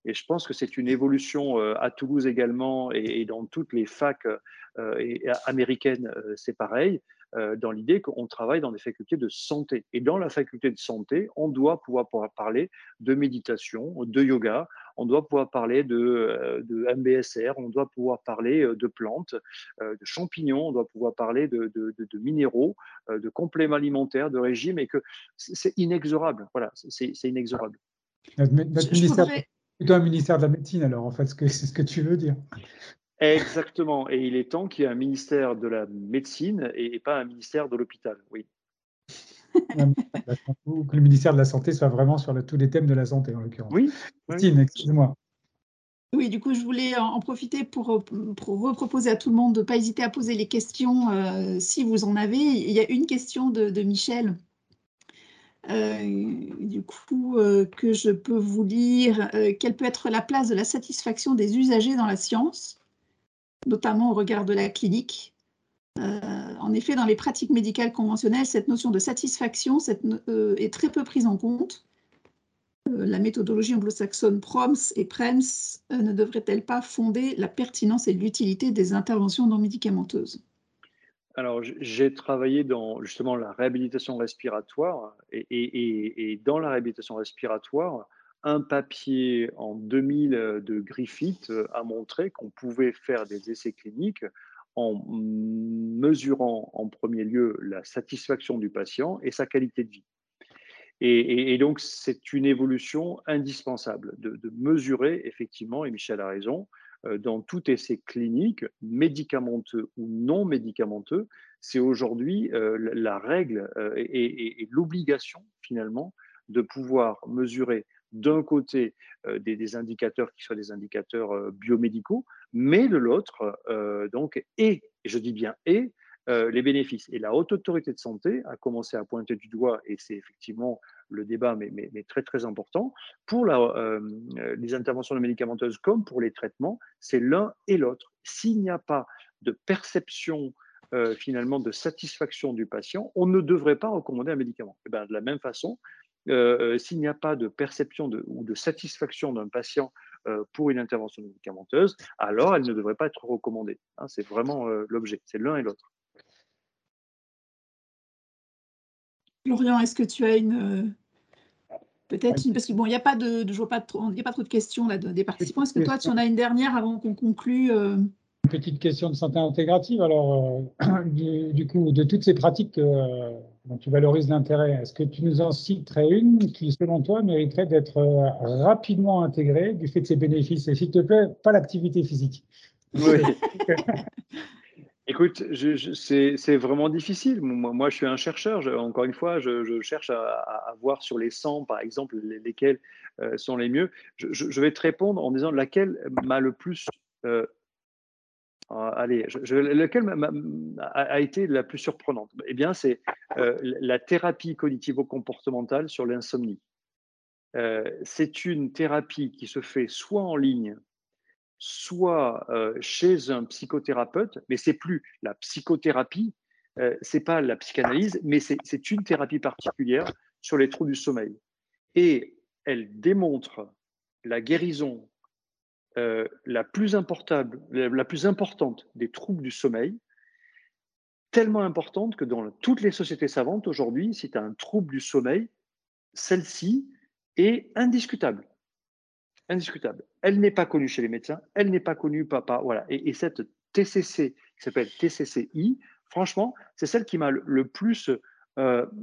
Et je pense que c'est une évolution à Toulouse également et dans toutes les facs américaines, c'est pareil, dans l'idée qu'on travaille dans des facultés de santé. Et dans la faculté de santé, on doit pouvoir parler de méditation, de yoga, on doit pouvoir parler de MBSR, on doit pouvoir parler de plantes, de champignons, on doit pouvoir parler de minéraux, de compléments alimentaires, de régimes, et que c'est inexorable. Voilà, c'est inexorable. Plutôt un ministère de la médecine, alors, en fait, c'est ce que tu veux dire. Exactement. Et il est temps qu'il y ait un ministère de la médecine et pas un ministère de l'hôpital, oui. Que le ministère de la Santé soit vraiment sur tous les thèmes de la santé, en l'occurrence. Oui. Christine, excusez-moi. Oui, du coup, je voulais en profiter pour reproposer à tout le monde de ne pas hésiter à poser les questions si vous en avez. Il y a une question de Michel. Du coup, que je peux vous lire, quelle peut être la place de la satisfaction des usagers dans la science notamment au regard de la clinique. En effet, dans les pratiques médicales conventionnelles, cette notion de satisfaction est très peu prise en compte. La méthodologie anglo-saxonne PROMS et PREMS ne devrait-elle pas fonder la pertinence et l'utilité des interventions non médicamenteuses? Alors, j'ai travaillé dans justement la réhabilitation respiratoire et dans la réhabilitation respiratoire, un papier en 2000 de Griffith a montré qu'on pouvait faire des essais cliniques en mesurant en premier lieu la satisfaction du patient et sa qualité de vie. Et donc, c'est une évolution indispensable de mesurer, effectivement, et Michel a raison, dans tout essai clinique, médicamenteux ou non médicamenteux, c'est aujourd'hui la règle et l'obligation, finalement, de pouvoir mesurer d'un côté des indicateurs qui soient des indicateurs biomédicaux, mais de l'autre, donc, et je dis bien et, les bénéfices. Et la Haute Autorité de Santé a commencé à pointer du doigt, et c'est effectivement le débat, mais très très important, pour les interventions médicamenteuses comme pour les traitements, c'est l'un et l'autre. S'il n'y a pas de perception finalement de satisfaction du patient, on ne devrait pas recommander un médicament. Et bien, de la même façon, s'il n'y a pas de perception ou de satisfaction d'un patient pour une intervention médicamenteuse, alors elle ne devrait pas être recommandée. Hein, c'est vraiment l'objet, c'est l'un et l'autre. Florian, est-ce que tu as une peut-être parce que bon, il n'y a pas de trop de questions là des participants. Est-ce que toi tu en as une dernière avant qu'on conclue? Une petite question de santé intégrative. Alors du coup, de toutes ces pratiques dont tu valorises l'intérêt, est-ce que tu nous en citerais une qui, selon toi, mériterait d'être rapidement intégrée du fait de ses bénéfices? Et s'il te plaît, pas l'activité physique. Oui. Écoute, c'est vraiment difficile. Moi, je suis un chercheur. Encore une fois, je cherche à voir sur les 100, par exemple, lesquels sont les mieux. Je vais te répondre en disant laquelle m'a le plus... laquelle a été la plus surprenante? Eh bien, c'est la thérapie cognitivo-comportementale sur l'insomnie. C'est une thérapie qui se fait soit en ligne, soit chez un psychothérapeute, mais c'est plus la psychothérapie, c'est pas la psychanalyse, mais c'est une thérapie particulière sur les troubles du sommeil. Et elle démontre la guérison la plus importante des troubles du sommeil, tellement importante que dans toutes les sociétés savantes aujourd'hui, si tu as un trouble du sommeil, celle-ci est indiscutable. Indiscutable. Elle n'est pas connue chez les médecins, elle n'est pas connue voilà. Et cette TCC, qui s'appelle TCCI, franchement, c'est celle qui m'a le plus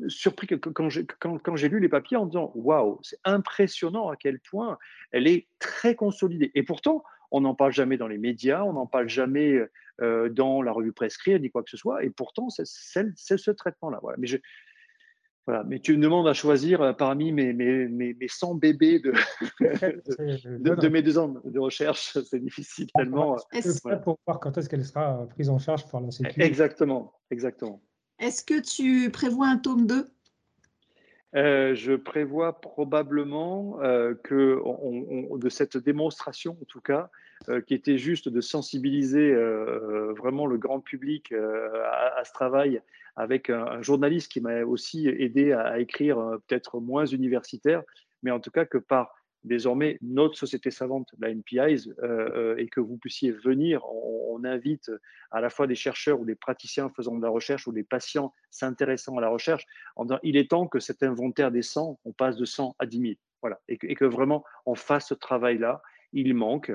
surpris quand j'ai lu les papiers en me disant « Waouh, c'est impressionnant à quel point elle est très consolidée ». Et pourtant, on n'en parle jamais dans les médias, on n'en parle jamais dans la revue prescrite, ni quoi que ce soit, et pourtant, c'est ce traitement-là. Voilà. Voilà, mais tu me demandes à choisir parmi mes 100 bébés de mes 2 ans de recherche, c'est difficile tellement. Voilà. Pour voir quand est-ce qu'elle sera prise en charge par la Sécu. Exactement, exactement. Est-ce que tu prévois un tome 2 ? Je prévois probablement que de cette démonstration, en tout cas, qui était juste de sensibiliser vraiment le grand public à ce travail, avec un journaliste qui m'a aussi aidé à écrire, peut-être moins universitaire, mais en tout cas que par désormais notre société savante, la NPIS, et que vous puissiez venir, on invite à la fois des chercheurs ou des praticiens faisant de la recherche ou des patients s'intéressant à la recherche, en disant il est temps que cet inventaire des 100, on passe de 100 à 10 000, voilà, et que vraiment on fasse ce travail-là. Il manque,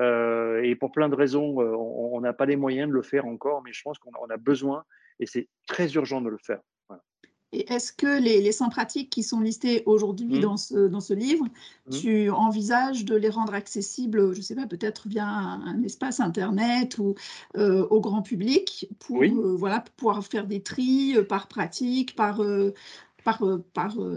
et pour plein de raisons, on n'a pas les moyens de le faire encore, mais je pense qu'on a besoin, et c'est très urgent de le faire. Voilà. Et est-ce que les 100 pratiques qui sont listées aujourd'hui dans ce livre, tu envisages de les rendre accessibles, je ne sais pas, peut-être via un espace Internet ou au grand public, pour voilà, pouvoir faire des tris par pratique, par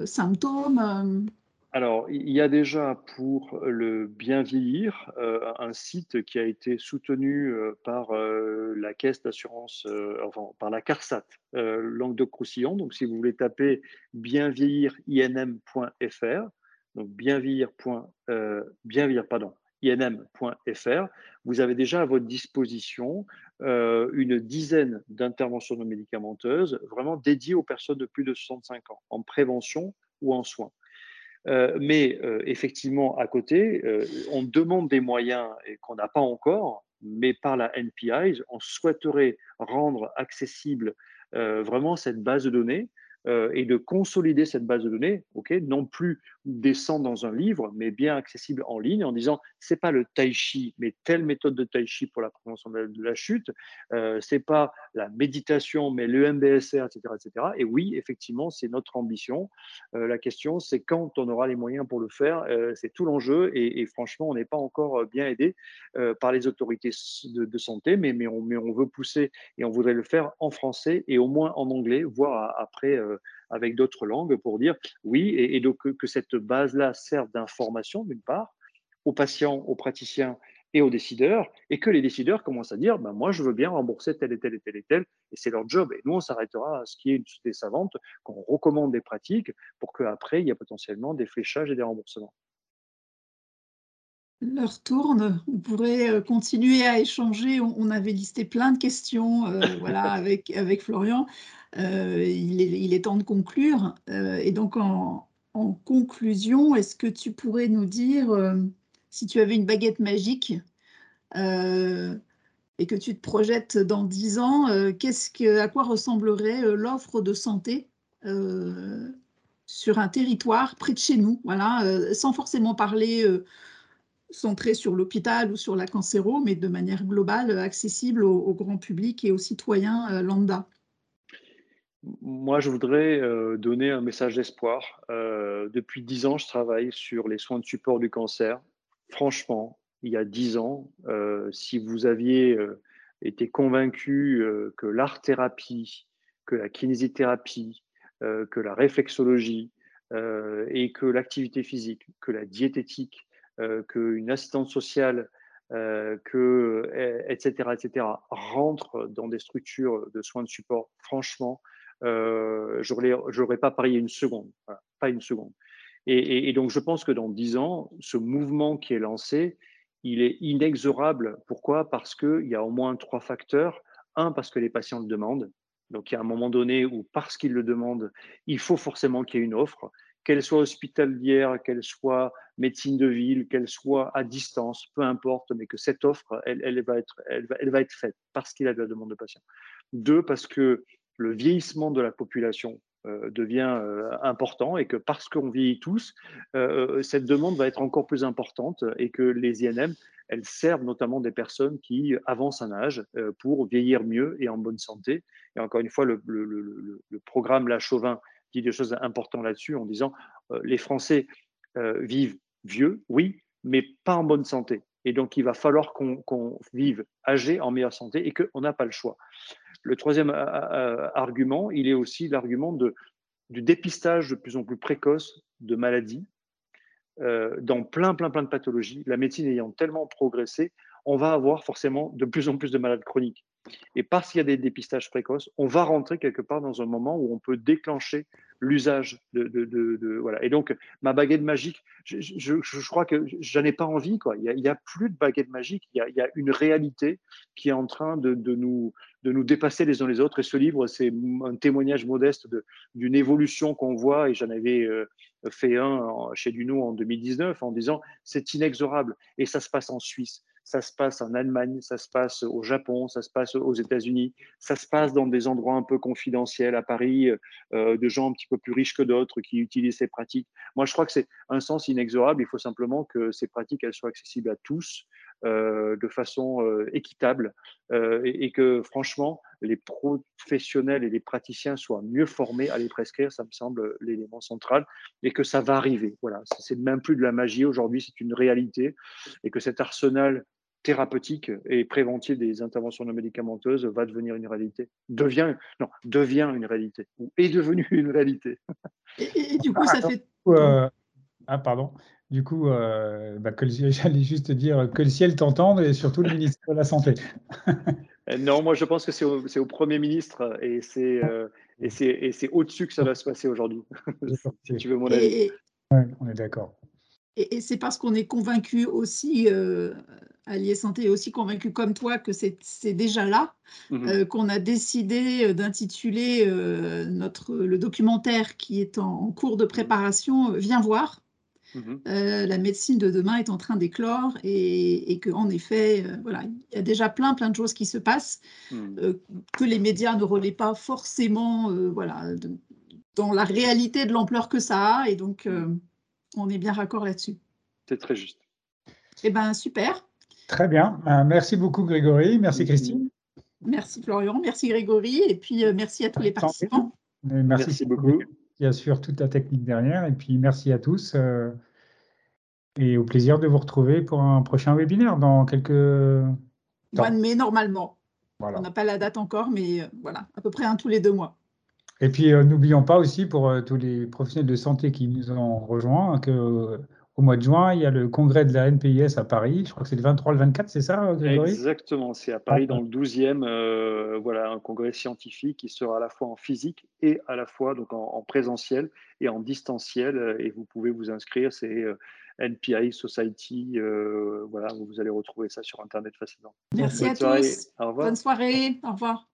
symptômes? Alors, il y a déjà pour le Bien Vieillir un site qui a été soutenu par la caisse d'assurance, enfin par la CARSAT Languedoc-Roussillon. Donc, si vous voulez taper bienvieillirinm.fr, donc bienvieillir.fr, inm.fr, vous avez déjà à votre disposition une dizaine d'interventions non médicamenteuses vraiment dédiées aux personnes de plus de 65 ans, en prévention ou en soins. Mais effectivement, à côté, on demande des moyens et qu'on n'a pas encore, mais par la NPIS, on souhaiterait rendre accessible vraiment cette base de données et de consolider cette base de données, non plus descendre dans un livre, mais bien accessible en ligne, en disant c'est pas le tai chi, mais telle méthode de tai chi pour la prévention de la chute, c'est pas la méditation, mais le MBSR, etc., etc. Et oui, effectivement, c'est notre ambition. La question, c'est quand on aura les moyens pour le faire. C'est tout l'enjeu, et franchement, on n'est pas encore bien aidé par les autorités de santé, mais on veut pousser et on voudrait le faire en français et au moins en anglais, voire après avec d'autres langues, pour dire oui, et donc que cette base-là serve d'information, d'une part, aux patients, aux praticiens et aux décideurs, et que les décideurs commencent à dire moi, je veux bien rembourser tel et tel et tel et tel, et c'est leur job. Et nous, on s'arrêtera à ce qui est une société savante, qu'on recommande des pratiques pour qu'après, il y a potentiellement des fléchages et des remboursements. L'heure tourne, on pourrait continuer à échanger. On avait listé plein de questions avec Florian. Il est temps de conclure. Et donc, en conclusion, est-ce que tu pourrais nous dire, si tu avais une baguette magique et que tu te projettes dans 10 ans, à quoi ressemblerait l'offre de santé sur un territoire près de chez nous, sans forcément parler centré sur l'hôpital ou sur la cancéro, mais de manière globale, accessible au grand public et aux citoyens lambda? Moi, je voudrais donner un message d'espoir. Depuis 10 ans, je travaille sur les soins de support du cancer. Franchement, il y a 10 ans, si vous aviez été convaincu que l'art-thérapie, que la kinésithérapie, que la réflexologie et que l'activité physique, que la diététique, qu'une assistante sociale, etc., rentre dans des structures de soins de support, franchement, je n'aurais pas parié une seconde, pas une seconde. Et donc, je pense que dans 10 ans, ce mouvement qui est lancé, il est inexorable. Pourquoi? Parce qu'il y a au moins 3 facteurs. Un, parce que les patients le demandent. Donc, il y a un moment donné où, parce qu'ils le demandent, il faut forcément qu'il y ait une offre, qu'elle soit hospitalière, qu'elle soit médecine de ville, qu'elle soit à distance, peu importe, mais que cette offre, elle va être faite parce qu'il y a de la demande de patients. 2, parce que le vieillissement de la population devient important, et que parce qu'on vieillit tous, cette demande va être encore plus importante, et que les INM, elles servent notamment des personnes qui avancent un âge pour vieillir mieux et en bonne santé. Et encore une fois, le programme La Chauvin dit des choses importantes là-dessus, en disant les Français vivent vieux, oui, mais pas en bonne santé. Et donc, il va falloir qu'on vive âgé, en meilleure santé, et qu'on n'a pas le choix. Le troisième argument, il est aussi l'argument du dépistage de plus en plus précoce de maladies, dans plein de pathologies. La médecine ayant tellement progressé, on va avoir forcément de plus en plus de malades chroniques. Et parce qu'il y a des dépistages précoces, on va rentrer quelque part dans un moment où on peut déclencher l'usage Et donc, ma baguette magique, je crois que j'en ai pas envie, quoi. Il y a plus de baguette magique, il y a une réalité qui est en train de nous dépasser les uns les autres. Et ce livre, c'est un témoignage modeste d'une évolution qu'on voit. Et j'en avais fait un chez Dunod en 2019, en disant c'est inexorable. Et ça se passe en Suisse, ça se passe en Allemagne, ça se passe au Japon, ça se passe aux États-Unis, ça se passe dans des endroits un peu confidentiels, à Paris, de gens un petit peu plus riches que d'autres qui utilisent ces pratiques. Moi, je crois que c'est un sens inexorable. Il faut simplement que ces pratiques, elles soient accessibles à tous, de façon équitable, et que, franchement, les professionnels et les praticiens soient mieux formés à les prescrire. Ça me semble l'élément central, et que ça va arriver. Voilà, c'est même plus de la magie aujourd'hui, c'est une réalité, et que cet arsenal thérapeutique et préventive des interventions non médicamenteuses va devenir une réalité. Devient une réalité, ou est devenue une réalité. Et du coup, j'allais juste dire que le ciel t'entende, et surtout le ministre de la Santé. Non, moi je pense que c'est au Premier ministre, et c'est au-dessus que ça va se passer aujourd'hui, si tu veux mon avis. Ouais, on est d'accord. Et c'est parce qu'on est convaincu aussi, Allier Santé est aussi convaincu comme toi que c'est déjà là, qu'on a décidé d'intituler le documentaire qui est en cours de préparation « Viens voir ». La médecine de demain est en train d'éclore et qu'en effet, voilà, il y a déjà plein de choses qui se passent, que les médias ne relaient pas forcément voilà, dans la réalité de l'ampleur que ça a. Et donc, on est bien raccord là-dessus. C'est très juste. Eh bien, super. Très bien. Merci beaucoup, Grégory. Merci, Christine. Merci, Florian. Merci, Grégory. Et puis, merci à tous les participants. Merci beaucoup. Qui assure toute la technique derrière. Et puis, merci à tous. Et au plaisir de vous retrouver pour un prochain webinaire dans quelques mois de mai, normalement. Voilà. On n'a pas la date encore, mais voilà, à peu près un tous les 2 mois. Et puis, n'oublions pas aussi, pour tous les professionnels de santé qui nous ont rejoints, qu'au mois de juin, il y a le congrès de la NPIS à Paris. Je crois que c'est le 23, le 24, c'est ça, Grégory ? Exactement, c'est à Paris, dans le 12e. Voilà, un congrès scientifique qui sera à la fois en physique et à la fois donc en présentiel et en distanciel. Et vous pouvez vous inscrire, c'est NPI Society. Voilà, vous allez retrouver ça sur Internet facilement. Merci à tous. Au revoir. Bonne soirée. Au revoir.